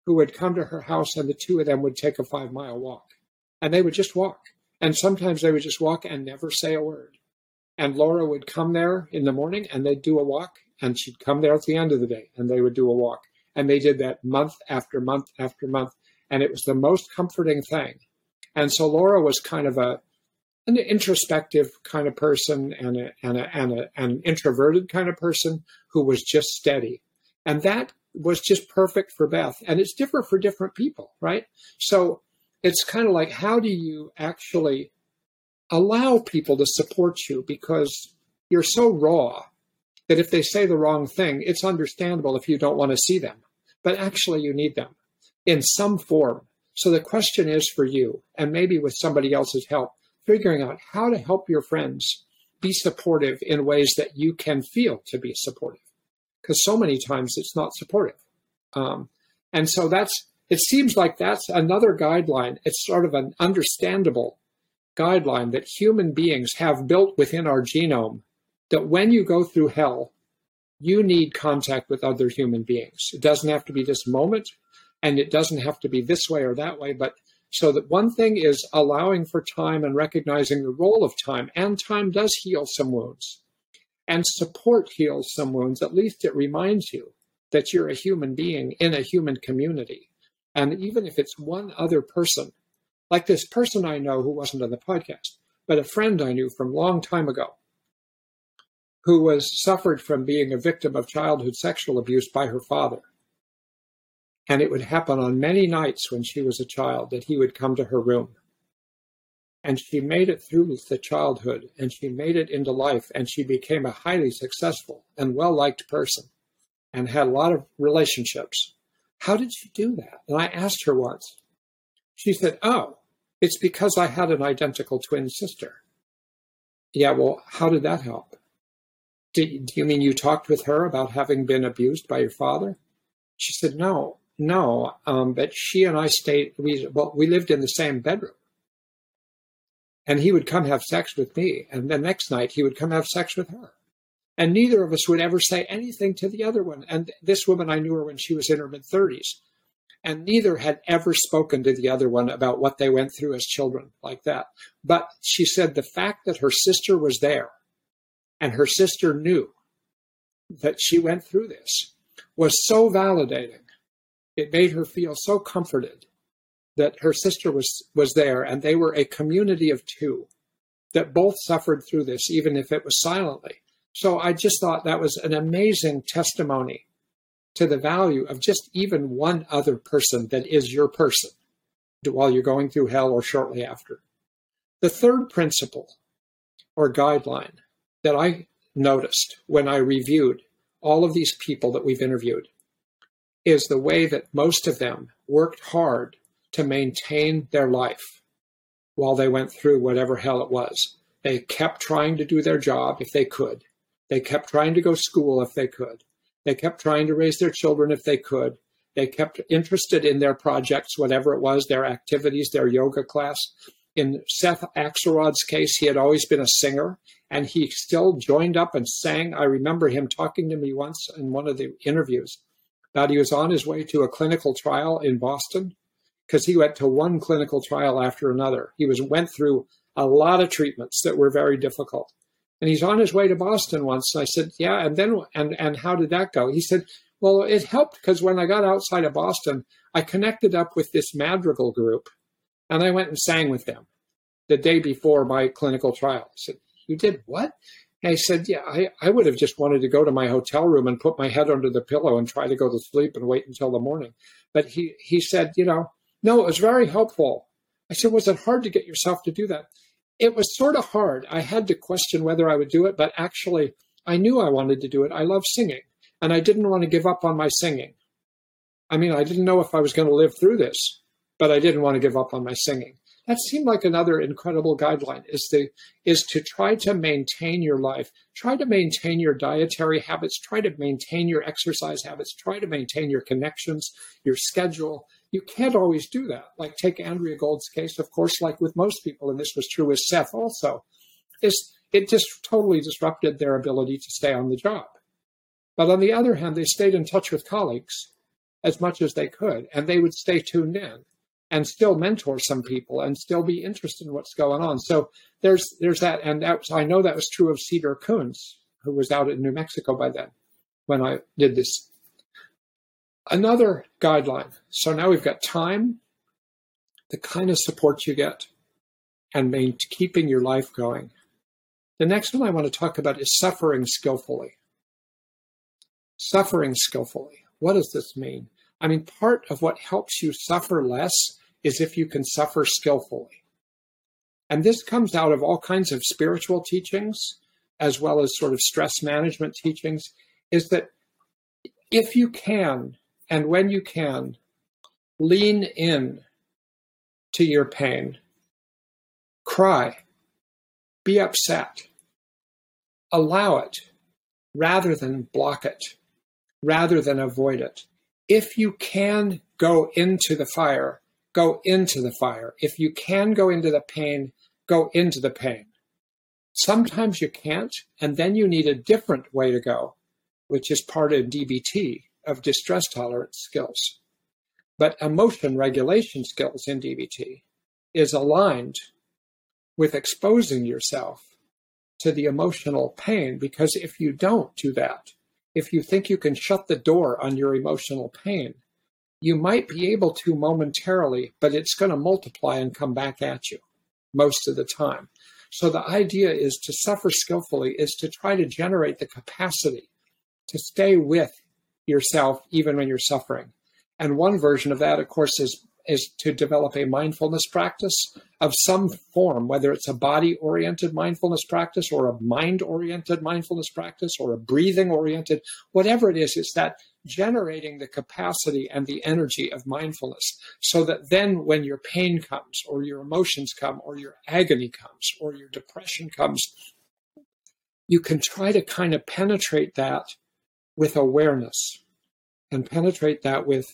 who would come to her house and the two of them would take a five mile walk and they would just walk. And sometimes they would just walk and never say a word. And Laura would come there in the morning and they'd do a walk, and she'd come there at the end of the day and they would do a walk. And they did that month after month after month. And it was the most comforting thing. And so Laura was kind of a, an introspective kind of person and, a, and, a, and, a, and an introverted kind of person who was just steady. And that was just perfect for Beth. And it's different for different people, right? So it's kind of like, how do you actually allow people to support you? Because you're so raw that if they say the wrong thing, it's understandable if you don't want to see them. But actually, you need them in some form. So the question is for you, and maybe with somebody else's help, figuring out how to help your friends be supportive in ways that you can feel to be supportive. Because so many times it's not supportive. Um, and so that's, it seems like that's another guideline. It's sort of an understandable guideline that human beings have built within our genome, that when you go through hell, you need contact with other human beings. It doesn't have to be this moment, and it doesn't have to be this way or that way, but so that one thing is allowing for time and recognizing the role of time, and time does heal some wounds, and support heals some wounds. At least it reminds you that you're a human being in a human community. And even if it's one other person, like this person I know who wasn't on the podcast, but a friend I knew from a long time ago, who was suffered from being a victim of childhood sexual abuse by her father. And it would happen on many nights when she was a child that he would come to her room. And she made it through the childhood, and she made it into life, and she became a highly successful and well-liked person and had a lot of relationships. How did she do that? And I asked her once. She said, oh, it's because I had an identical twin sister. Yeah, well, how did that help? Do you mean you talked with her about having been abused by your father? She said, no. No, um, but she and I stayed, we, well, we lived in the same bedroom. And he would come have sex with me. And the next night he would come have sex with her. And neither of us would ever say anything to the other one. And this woman, I knew her when she was in her mid-thirties. And neither had ever spoken to the other one about what they went through as children like that. But she said the fact that her sister was there and her sister knew that she went through this was so validating. It made her feel so comforted that her sister was, was there, and they were a community of two that both suffered through this, even if it was silently. So I just thought that was an amazing testimony to the value of just even one other person that is your person while you're going through hell or shortly after. The third principle or guideline that I noticed when I reviewed all of these people that we've interviewed is the way that most of them worked hard to maintain their life while they went through whatever hell it was. They kept trying to do their job if they could. They kept trying to go to school if they could. They kept trying to raise their children if they could. They kept interested in their projects, whatever it was, their activities, their yoga class. In Seth Axelrod's case, he had always been a singer, and he still joined up and sang. I remember him talking to me once in one of the interviews that he was on his way to a clinical trial in Boston because he went to one clinical trial after another. He was went through a lot of treatments that were very difficult. And he's on his way to Boston once. And I said, yeah, and then and and how did that go? He said, well, it helped because when I got outside of Boston, I connected up with this madrigal group. And I went and sang with them the day before my clinical trial. I said, you did what? And I said, yeah, I, I would have just wanted to go to my hotel room and put my head under the pillow and try to go to sleep and wait until the morning. But he, he said, you know, no, it was very helpful. I said, was it hard to get yourself to do that? It was sort of hard. I had to question whether I would do it, but actually I knew I wanted to do it. I love singing, and I didn't want to give up on my singing. I mean, I didn't know if I was going to live through this, but I didn't want to give up on my singing. That seemed like another incredible guideline is the is to try to maintain your life, try to maintain your dietary habits, try to maintain your exercise habits, try to maintain your connections, your schedule. You can't always do that. Like take Andrea Gold's case, of course, like with most people, and this was true with Seth also, is it just totally disrupted their ability to stay on the job. But on the other hand, they stayed in touch with colleagues as much as they could, and they would stay tuned in and still mentor some people and still be interested in what's going on. So there's there's that. And that was, I know that was true of Cedar Coons, who was out in New Mexico by then when I did this. Another guideline. So now we've got time, the kind of support you get, and main, keeping your life going. The next one I want to talk about is suffering skillfully. Suffering skillfully. What does this mean? I mean, part of what helps you suffer less is if you can suffer skillfully. And this comes out of all kinds of spiritual teachings, as well as sort of stress management teachings, is that if you can, and when you can, lean in to your pain, cry, be upset, allow it, rather than block it, rather than avoid it. If you can go into the fire, go into the fire. If you can go into the pain, go into the pain. Sometimes you can't, and then you need a different way to go, which is part of D B T, of distress tolerance skills. But emotion regulation skills in D B T is aligned with exposing yourself to the emotional pain, because if you don't do that, if you think you can shut the door on your emotional pain, you might be able to momentarily, but it's going to multiply and come back at you most of the time. So the idea is to suffer skillfully is to try to generate the capacity to stay with yourself even when you're suffering. And one version of that, of course, is, is to develop a mindfulness practice of some form, whether it's a body-oriented mindfulness practice or a mind-oriented mindfulness practice or a breathing-oriented, whatever it is, it's that generating the capacity and the energy of mindfulness so that then when your pain comes or your emotions come or your agony comes or your depression comes, you can try to kind of penetrate that with awareness and penetrate that with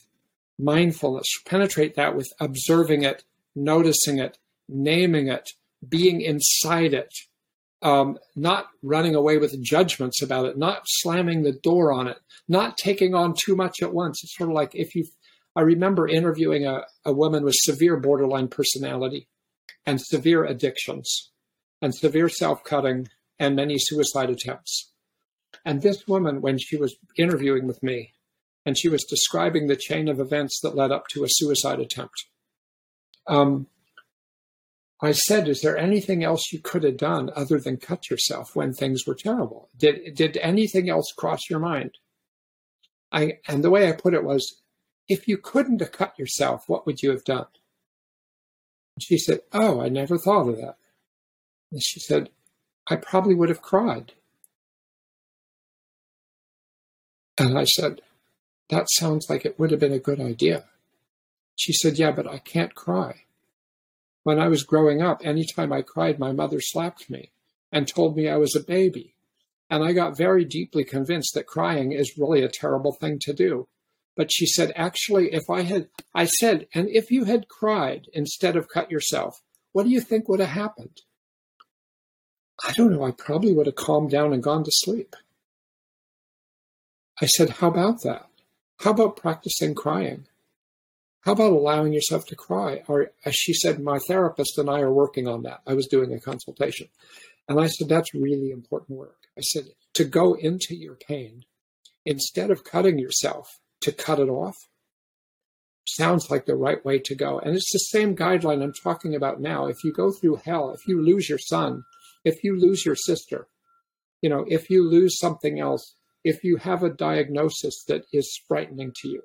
mindfulness, penetrate that with observing it, noticing it, naming it, being inside it, um, not running away with judgments about it, not slamming the door on it, not taking on too much at once. It's sort of like if you, I remember interviewing a, a woman with severe borderline personality and severe addictions and severe self-cutting and many suicide attempts. And this woman, when she was interviewing with me, and she was describing the chain of events that led up to a suicide attempt. Um, I said, is there anything else you could have done other than cut yourself when things were terrible? Did did anything else cross your mind? I and the way I put it was, if you couldn't have cut yourself, what would you have done? And she said, oh, I never thought of that. And she said, I probably would have cried. And I said, that sounds like it would have been a good idea. She said, yeah, but I can't cry. When I was growing up, anytime I cried, my mother slapped me and told me I was a baby. And I got very deeply convinced that crying is really a terrible thing to do. But she said, actually, if I had, I said, and if you had cried instead of cut yourself, what do you think would have happened? I don't know. I probably would have calmed down and gone to sleep. I said, how about that? How about practicing crying? How about allowing yourself to cry? Or as she said, my therapist and I are working on that. I was doing a consultation. And I said, that's really important work. I said, to go into your pain, instead of cutting yourself, to cut it off, sounds like the right way to go. And it's the same guideline I'm talking about now. If you go through hell, if you lose your son, if you lose your sister, you know, if you lose something else, if you have a diagnosis that is frightening to you,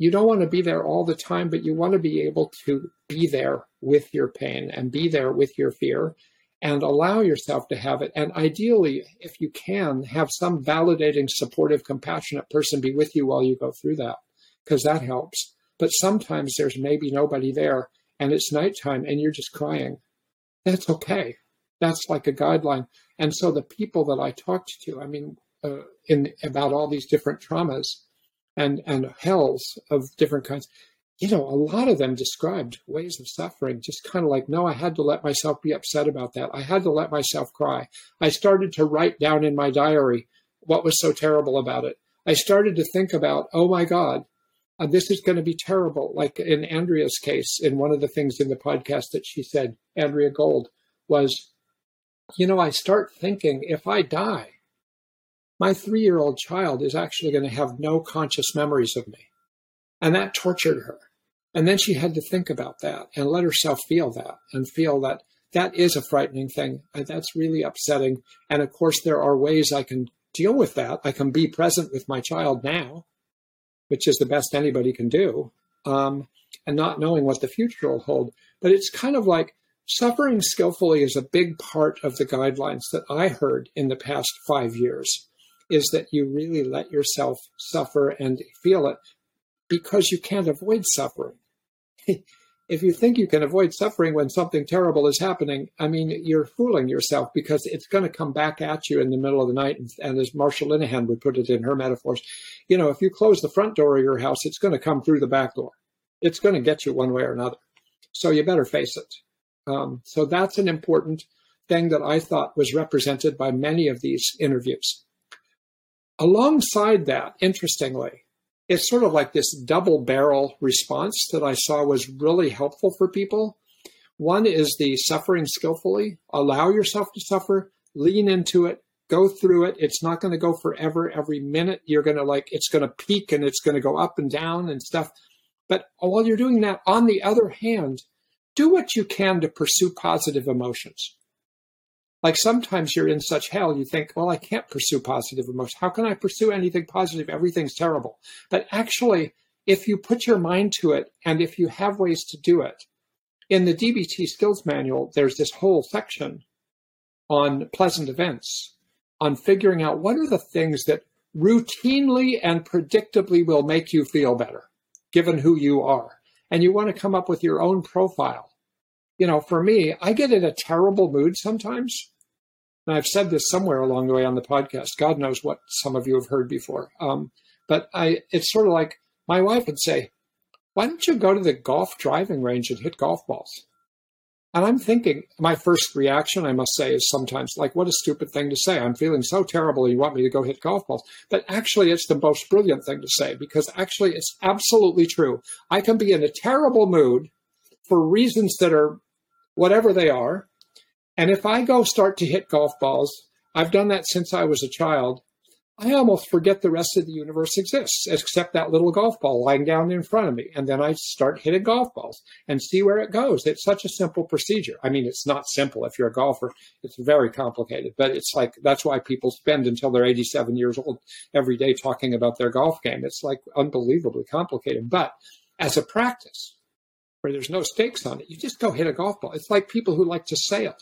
you don't want to be there all the time, but you want to be able to be there with your pain and be there with your fear and allow yourself to have it. And ideally, if you can, have some validating, supportive, compassionate person be with you while you go through that, because that helps. But sometimes there's maybe nobody there and it's nighttime and you're just crying. That's okay. That's like a guideline. And so the people that I talked to, I mean, uh, in about all these different traumas, And, and hells of different kinds, you know, a lot of them described ways of suffering, just kind of like, no, I had to let myself be upset about that. I had to let myself cry. I started to write down in my diary what was so terrible about it. I started to think about, oh my God, uh, this is going to be terrible. Like in Andrea's case, in one of the things in the podcast that she said, Andrea Gold, was, you know, I start thinking, if I die, my three-year-old child is actually going to have no conscious memories of me. And that tortured her. And then she had to think about that and let herself feel that and feel that that is a frightening thing. And that's really upsetting. And of course, there are ways I can deal with that. I can be present with my child now, which is the best anybody can do, um, and not knowing what the future will hold. But it's kind of like, suffering skillfully is a big part of the guidelines that I heard in the past five years. Is that you really let yourself suffer and feel it, because you can't avoid suffering. If you think you can avoid suffering when something terrible is happening, I mean, you're fooling yourself, because it's going to come back at you in the middle of the night. And, and as Marsha Linehan would put it in her metaphors, you know, if you close the front door of your house, it's going to come through the back door. It's going to get you one way or another. So you better face it. Um, so that's an important thing that I thought was represented by many of these interviews. Alongside that, interestingly, it's sort of like this double barrel response that I saw was really helpful for people. One is the suffering skillfully, allow yourself to suffer, lean into it, go through it. It's not going to go forever. Every minute you're going to like, it's going to peak and it's going to go up and down and stuff. But while you're doing that, on the other hand, do what you can to pursue positive emotions. Like sometimes you're in such hell, you think, well, I can't pursue positive emotions. How can I pursue anything positive? Everything's terrible. But actually, if you put your mind to it and if you have ways to do it, in the D B T skills manual, there's this whole section on pleasant events, on figuring out what are the things that routinely and predictably will make you feel better, given who you are. And you want to come up with your own profile. You know, for me, I get in a terrible mood sometimes. And I've said this somewhere along the way on the podcast. God knows what some of you have heard before. Um, but I, it's sort of like my wife would say, why don't you go to the golf driving range and hit golf balls? And I'm thinking, my first reaction, I must say, is sometimes like, what a stupid thing to say. I'm feeling so terrible. You want me to go hit golf balls. But actually, it's the most brilliant thing to say, because actually, it's absolutely true. I can be in a terrible mood for reasons that are whatever they are. And if I go start to hit golf balls, I've done that since I was a child, I almost forget the rest of the universe exists, except that little golf ball lying down in front of me. And then I start hitting golf balls and see where it goes. It's such a simple procedure. I mean, it's not simple. If you're a golfer, it's very complicated, but it's like, that's why people spend until they're eighty-seven years old every day talking about their golf game. It's like unbelievably complicated, but as a practice where there's no stakes on it, you just go hit a golf ball. It's like people who like to sail.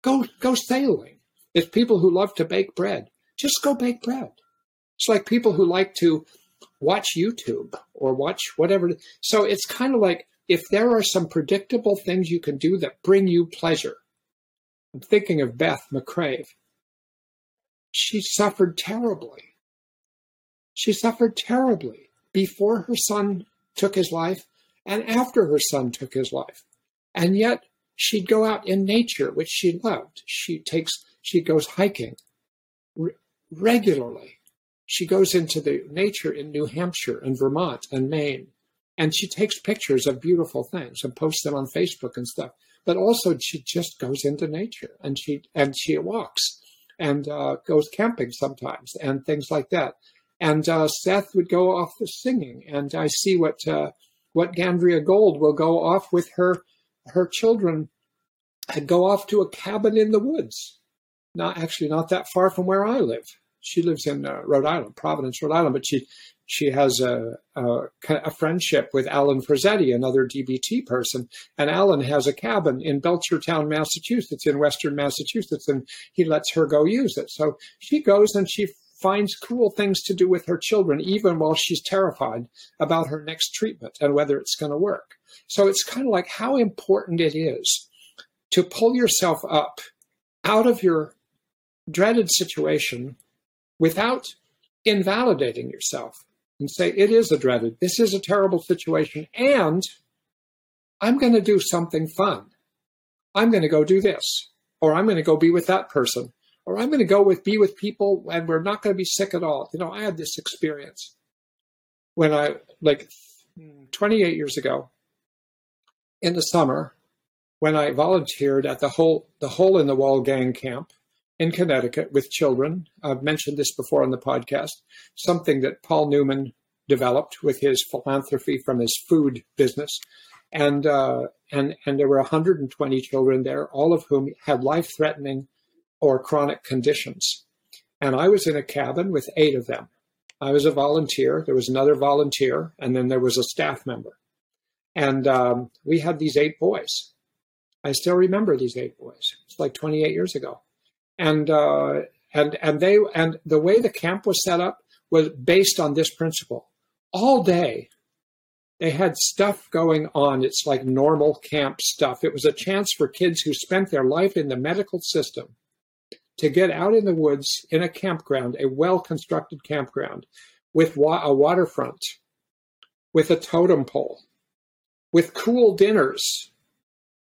Go, go sailing. It's people who love to bake bread. Just go bake bread. It's like people who like to watch YouTube or watch whatever. So it's kind of like if there are some predictable things you can do that bring you pleasure. I'm thinking of Beth MacRae. She suffered terribly. She suffered terribly before her son took his life and after her son took his life. And yet she'd go out in nature, which she loved. She takes, she goes hiking. Regularly, she goes into the nature in New Hampshire and Vermont and Maine, and she takes pictures of beautiful things and posts them on Facebook and stuff. But also, she just goes into nature and she and she walks and uh, goes camping sometimes and things like that. And uh, Seth would go off with singing, and I see what uh, what Andrea Gold will go off with her her children and go off to a cabin in the woods. Not actually not that far from where I live. She lives in uh, Rhode Island, Providence, Rhode Island, but she she has a, a, a friendship with Alan Frazetti, another D B T person. And Alan has a cabin in Belchertown, Massachusetts, in Western Massachusetts, and he lets her go use it. So she goes and she finds cool things to do with her children, even while she's terrified about her next treatment and whether it's going to work. So it's kind of like how important it is to pull yourself up out of your dreaded situation without invalidating yourself and say, it is a dreaded, this is a terrible situation, and I'm going to do something fun. I'm going to go do this, or I'm going to go be with that person, or I'm going to go with be with people and we're not going to be sick at all. You know, I had this experience when I, like twenty-eight years ago in the summer, when I volunteered at the hole, the hole in the wall gang camp in Connecticut with children. I've mentioned this before on the podcast, something that Paul Newman developed with his philanthropy from his food business. And, uh, and, and there were one hundred twenty children there, all of whom had life-threatening or chronic conditions. And I was in a cabin with eight of them. I was a volunteer, there was another volunteer, and then there was a staff member. And um, we had these eight boys. I still remember these eight boys. It's like twenty-eight years ago. And uh, and and they and the way the camp was set up was based on this principle. All day, they had stuff going on. It's like normal camp stuff. It was a chance for kids who spent their life in the medical system to get out in the woods in a campground, a well-constructed campground, with wa- a waterfront, with a totem pole, with cool dinners,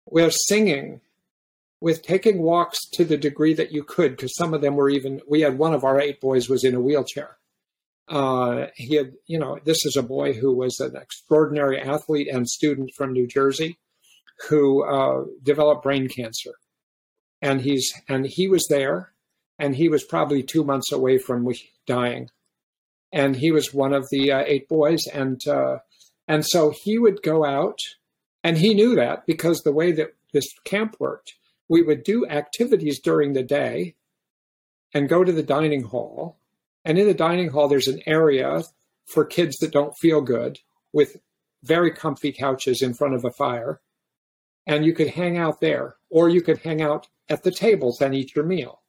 with singing, with taking walks to the degree that you could, because some of them were even, we had one of our eight boys was in a wheelchair. Uh, he had, you know, this is a boy who was an extraordinary athlete and student from New Jersey who uh, developed brain cancer. And he's, and he was there, and he was probably two months away from dying. And he was one of the uh, eight boys. And, uh, and so he would go out. And he knew that because the way that this camp worked, we would do activities during the day and go to the dining hall. And in the dining hall, there's an area for kids that don't feel good with very comfy couches in front of a fire. And you could hang out there, or you could hang out at the tables and eat your meal.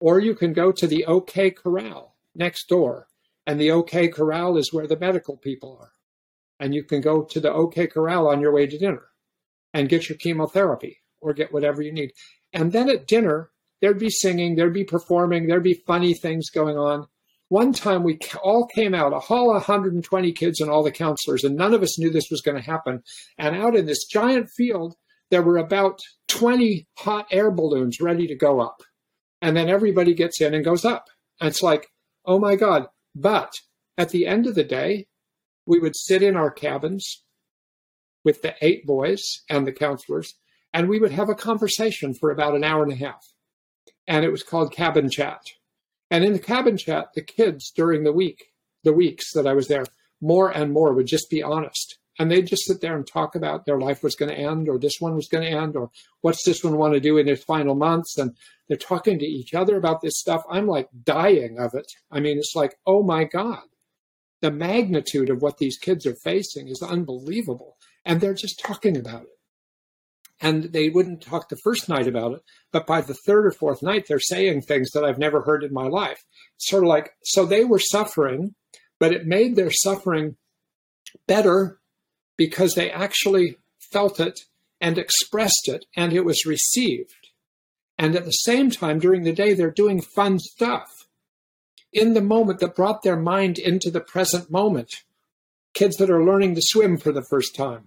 Or you can go to the OK Corral next door. And the OK Corral is where the medical people are. And you can go to the OK Corral on your way to dinner and get your chemotherapy or get whatever you need. And then at dinner, there'd be singing, there'd be performing, there'd be funny things going on. One time we all came out, a whole one hundred twenty kids and all the counselors, and none of us knew this was going to happen. And out in this giant field, there were about twenty hot air balloons ready to go up. And then everybody gets in and goes up. And it's like, oh my God. But at the end of the day, we would sit in our cabins with the eight boys and the counselors, and we would have a conversation for about an hour and a half. And it was called Cabin Chat. And in the cabin chat, the kids during the week, the weeks that I was there, more and more would just be honest. And they'd just sit there and talk about their life was going to end, or this one was going to end, or what's this one want to do in its final months. And they're talking to each other about this stuff. I'm like dying of it. I mean, it's like, oh my God, the magnitude of what these kids are facing is unbelievable. And they're just talking about it. And they wouldn't talk the first night about it, but by the third or fourth night, they're saying things that I've never heard in my life. Sort of like, so they were suffering, but it made their suffering better because they actually felt it and expressed it, and it was received. And at the same time, during the day, they're doing fun stuff in the moment that brought their mind into the present moment. Kids that are learning to swim for the first time,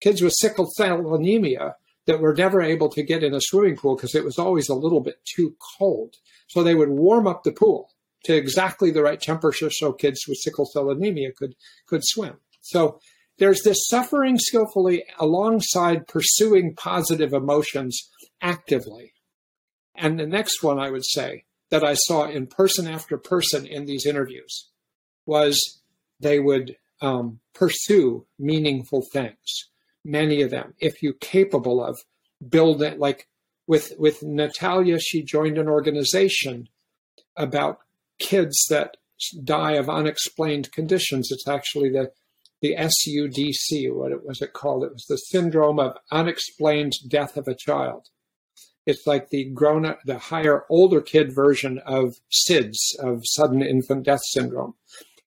kids with sickle cell anemia that were never able to get in a swimming pool because it was always a little bit too cold. So they would warm up the pool to exactly the right temperature so kids with sickle cell anemia could, could swim. So there's this suffering skillfully alongside pursuing positive emotions actively. And the next one I would say that I saw in person after person in these interviews was they would um, pursue meaningful things. Many of them, if you're capable of building, like with, with Natalia, she joined an organization about kids that die of unexplained conditions. It's actually the, the S U D C, what it was it called? It was the Syndrome of Unexplained Death of a Child. It's like the grown up, the higher, older kid version of SIDS, of Sudden Infant Death Syndrome.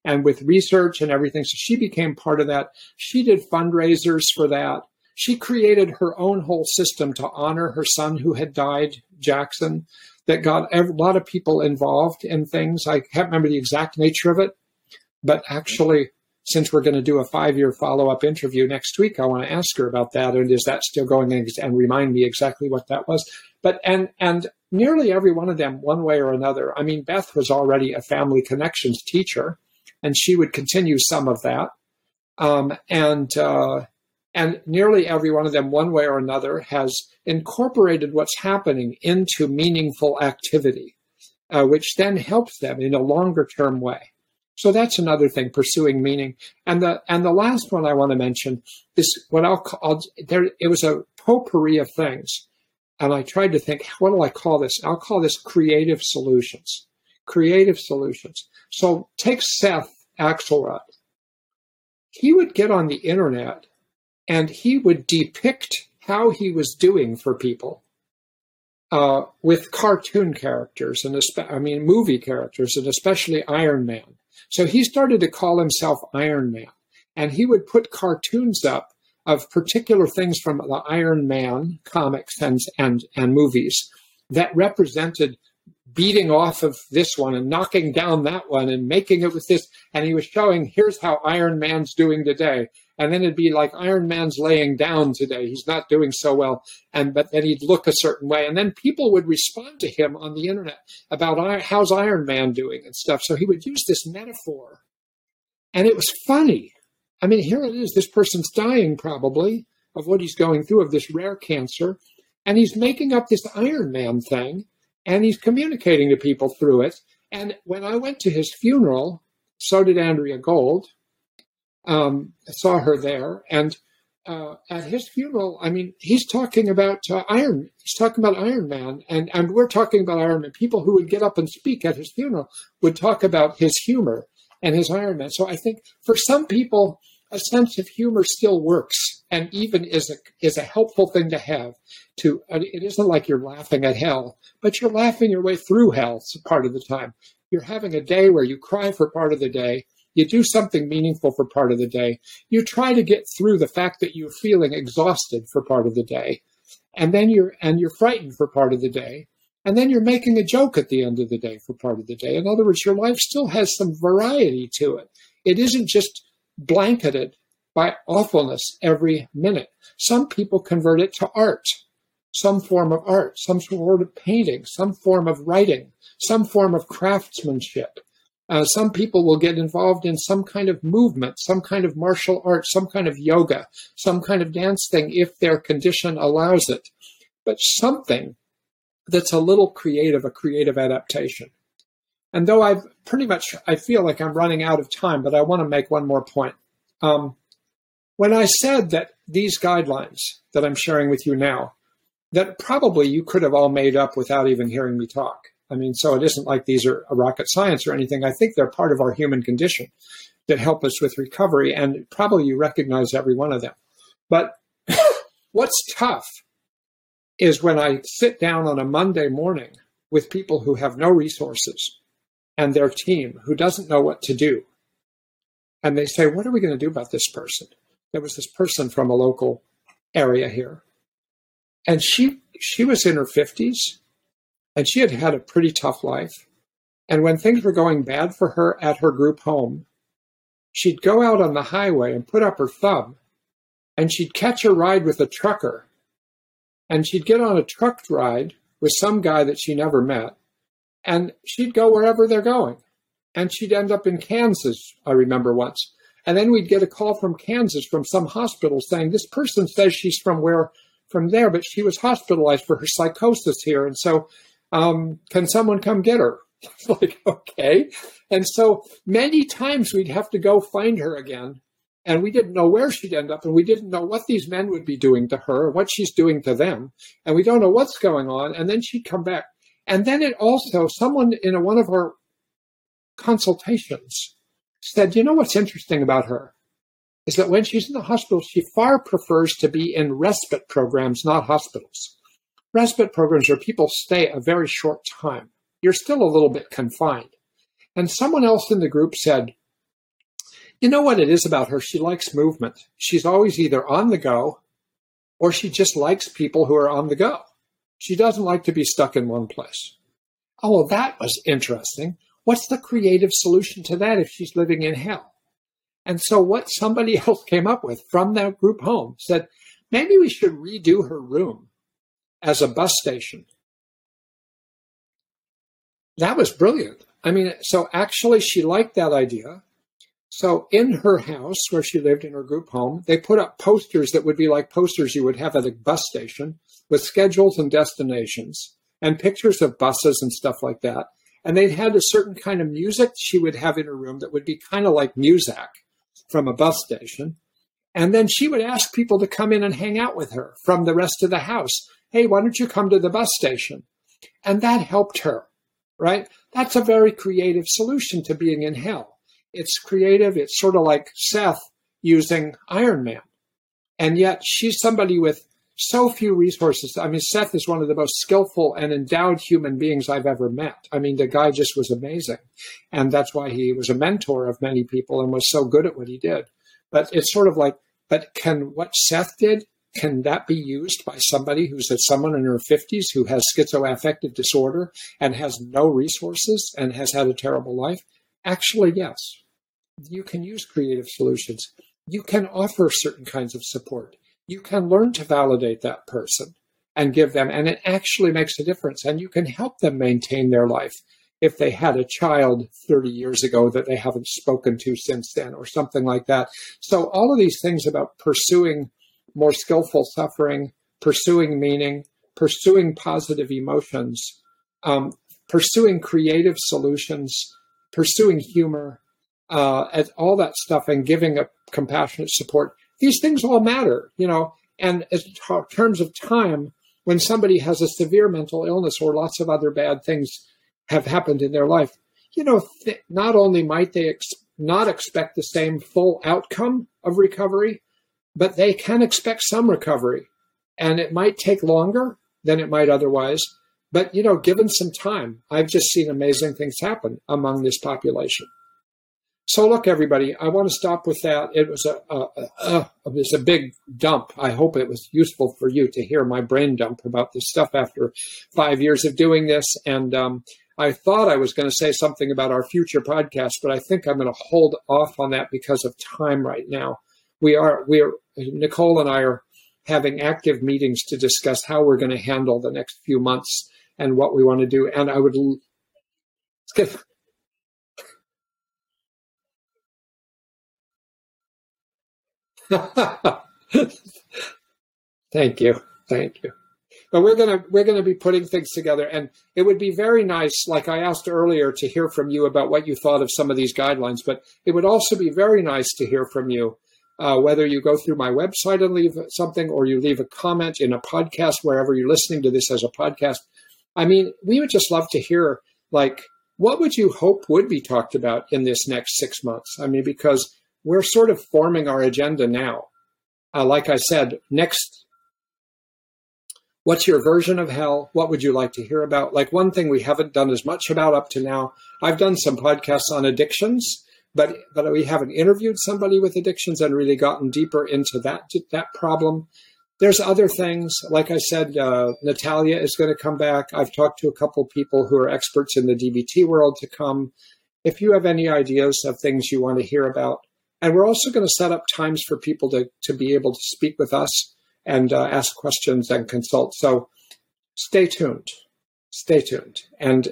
And with research and everything, so she became part of that. She did fundraisers for that. She created her own whole system to honor her son who had died, Jackson, that got a lot of people involved in things. I can't remember the exact nature of it, but actually, since we're going to do a five-year follow-up interview next week, I want to ask her about that, and is that still going, and remind me exactly what that was. But and and nearly every one of them, one way or another. I mean, Beth was already a family connections teacher, and she would continue some of that. Um, and uh, and nearly every one of them, one way or another, has incorporated what's happening into meaningful activity, uh, which then helps them in a longer-term way. So that's another thing, pursuing meaning. And the and the last one I want to mention is what I'll call, there, it was a potpourri of things. And I tried to think, what do I call this? I'll call this creative solutions. Creative solutions. So take Seth Axelrod. He would get on the internet and he would depict how he was doing for people uh, with cartoon characters and I mean movie characters and especially Iron Man. So he started to call himself Iron Man, and he would put cartoons up of particular things from the Iron Man comics and and, and movies that represented beating off of this one and knocking down that one and making it with this. And he was showing, here's how Iron Man's doing today. And then it'd be like, Iron Man's laying down today. He's not doing so well. And but then he'd look a certain way. And then people would respond to him on the internet about how's Iron Man doing and stuff. So he would use this metaphor. And it was funny. I mean, here it is. This person's dying probably of what he's going through, of this rare cancer. And he's making up this Iron Man thing. And he's communicating to people through it. And when I went to his funeral, so did Andrea Gold. Um, I saw her there. And uh, at his funeral, I mean, he's talking about uh, Iron. He's talking about Iron Man, and and we're talking about Iron Man. People who would get up and speak at his funeral would talk about his humor and his Iron Man. So I think for some people, a sense of humor still works, and even is a is a helpful thing to have. To it isn't like you're laughing at hell, but you're laughing your way through hell part of the time. You're having a day where you cry for part of the day. You do something meaningful for part of the day. You try to get through the fact that you're feeling exhausted for part of the day, and then you're and you're frightened for part of the day, and then you're making a joke at the end of the day for part of the day. In other words, your life still has some variety to it. It isn't just blanketed by awfulness every minute. Some people convert it to art, some form of art, some sort of painting, some form of writing, some form of craftsmanship. Uh, some people will get involved in some kind of movement, some kind of martial art, some kind of yoga, some kind of dance thing if their condition allows it. But something that's a little creative, a creative adaptation. And though I've pretty much, I feel like I'm running out of time, but I want to make one more point. Um, when I said that these guidelines that I'm sharing with you now, that probably you could have all made up without even hearing me talk. I mean, so it isn't like these are a rocket science or anything. I think they're part of our human condition that help us with recovery, and probably you recognize every one of them. But what's tough is when I sit down on a Monday morning with people who have no resources and their team who doesn't know what to do. And they say, what are we going to do about this person? There was this person from a local area here. And she she was in her fifties, and she had had a pretty tough life. And when things were going bad for her at her group home, she'd go out on the highway and put up her thumb, and she'd catch a ride with a trucker. And she'd get on a truck ride with some guy that she never met, and she'd go wherever they're going. And she'd end up in Kansas, I remember once. And then we'd get a call from Kansas from some hospital saying, this person says she's from where, from there, but she was hospitalized for her psychosis here. And so um, can someone come get her? It's like, okay. And so many times we'd have to go find her again. And we didn't know where she'd end up, and we didn't know what these men would be doing to her, or what she's doing to them, and we don't know what's going on. And then she'd come back. And then it also, someone in a, one of our consultations said, you know what's interesting about her is that when she's in the hospital, she far prefers to be in respite programs, not hospitals. Respite programs where people stay a very short time. You're still a little bit confined. And someone else in the group said, you know what it is about her? She likes movement. She's always either on the go, or she just likes people who are on the go. She doesn't like to be stuck in one place. Oh, well, that was interesting. What's the creative solution to that if she's living in hell? And so what somebody else came up with from that group home said, maybe we should redo her room as a bus station. That was brilliant. I mean, so actually she liked that idea. So in her house where she lived in her group home, they put up posters that would be like posters you would have at a bus station with schedules and destinations and pictures of buses and stuff like that. And they'd had a certain kind of music she would have in her room that would be kind of like Muzak from a bus station. And then she would ask people to come in and hang out with her from the rest of the house. Hey, why don't you come to the bus station? And that helped her, right? That's a very creative solution to being in hell. It's creative. It's sort of like Seth using Iron Man. And yet she's somebody with so few resources. I mean, Seth is one of the most skillful and endowed human beings I've ever met. I mean, the guy just was amazing. And that's why he was a mentor of many people and was so good at what he did. But it's sort of like, but can what Seth did, can that be used by somebody who's someone in her fifties who has schizoaffective disorder and has no resources and has had a terrible life? Actually, yes. You can use creative solutions. You can offer certain kinds of support. You can learn to validate that person and give them, and it actually makes a difference. And you can help them maintain their life if they had a child thirty years ago that they haven't spoken to since then or something like that. So all of these things about pursuing more skillful suffering, pursuing meaning, pursuing positive emotions, um, pursuing creative solutions, pursuing humor, uh, and all that stuff, and giving a compassionate support. These things all matter, you know, and in t- terms of time, when somebody has a severe mental illness or lots of other bad things have happened in their life, you know, th- not only might they ex- not expect the same full outcome of recovery, but they can expect some recovery, and it might take longer than it might otherwise. But, you know, given some time, I've just seen amazing things happen among this population. So look, everybody, I want to stop with that. It was a, a, a, a, it was a big dump. I hope it was useful for you to hear my brain dump about this stuff after five years of doing this. And um, I thought I was going to say something about our future podcast, but I think I'm going to hold off on that because of time right now. We are, we are, Nicole and I are having active meetings to discuss how we're going to handle the next few months and what we want to do. And I would... Thank you. Thank you. But we're gonna we're gonna be putting things together, and it would be very nice, like I asked earlier, to hear from you about what you thought of some of these guidelines. But it would also be very nice to hear from you, uh, whether you go through my website and leave something, or you leave a comment in a podcast wherever you're listening to this as a podcast. I mean, we would just love to hear, like, what would you hope would be talked about in this next six months? I mean, because we're sort of forming our agenda now. Uh, like I said, next. What's your version of hell? What would you like to hear about? Like, one thing we haven't done as much about up to now, I've done some podcasts on addictions, but but we haven't interviewed somebody with addictions and really gotten deeper into that, that problem. There's other things. Like I said, uh, Natalia is going to come back. I've talked to a couple people who are experts in the D B T world to come. If you have any ideas of things you want to hear about, and we're also going to set up times for people to, to be able to speak with us and uh, ask questions and consult. So stay tuned, stay tuned. And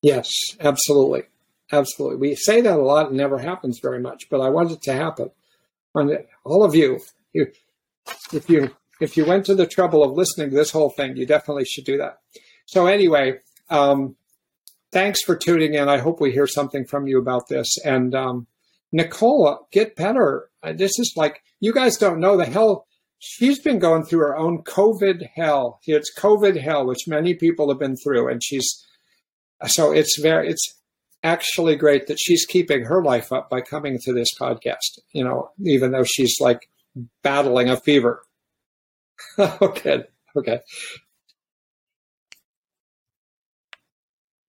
yes, absolutely, absolutely. We say that a lot, and never happens very much, but I want it to happen. And all of you, you, if you if you went to the trouble of listening to this whole thing, you definitely should do that. So anyway, um, thanks for tuning in. I hope we hear something from you about this. And um, Nicola, get better. This is like, you guys don't know the hell. She's been going through her own COVID hell. It's COVID hell, which many people have been through. And she's, so it's very, it's actually great that she's keeping her life up by coming to this podcast, you know, even though she's like battling a fever. Okay. Okay.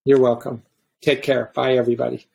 You're welcome. Take care. Bye, everybody.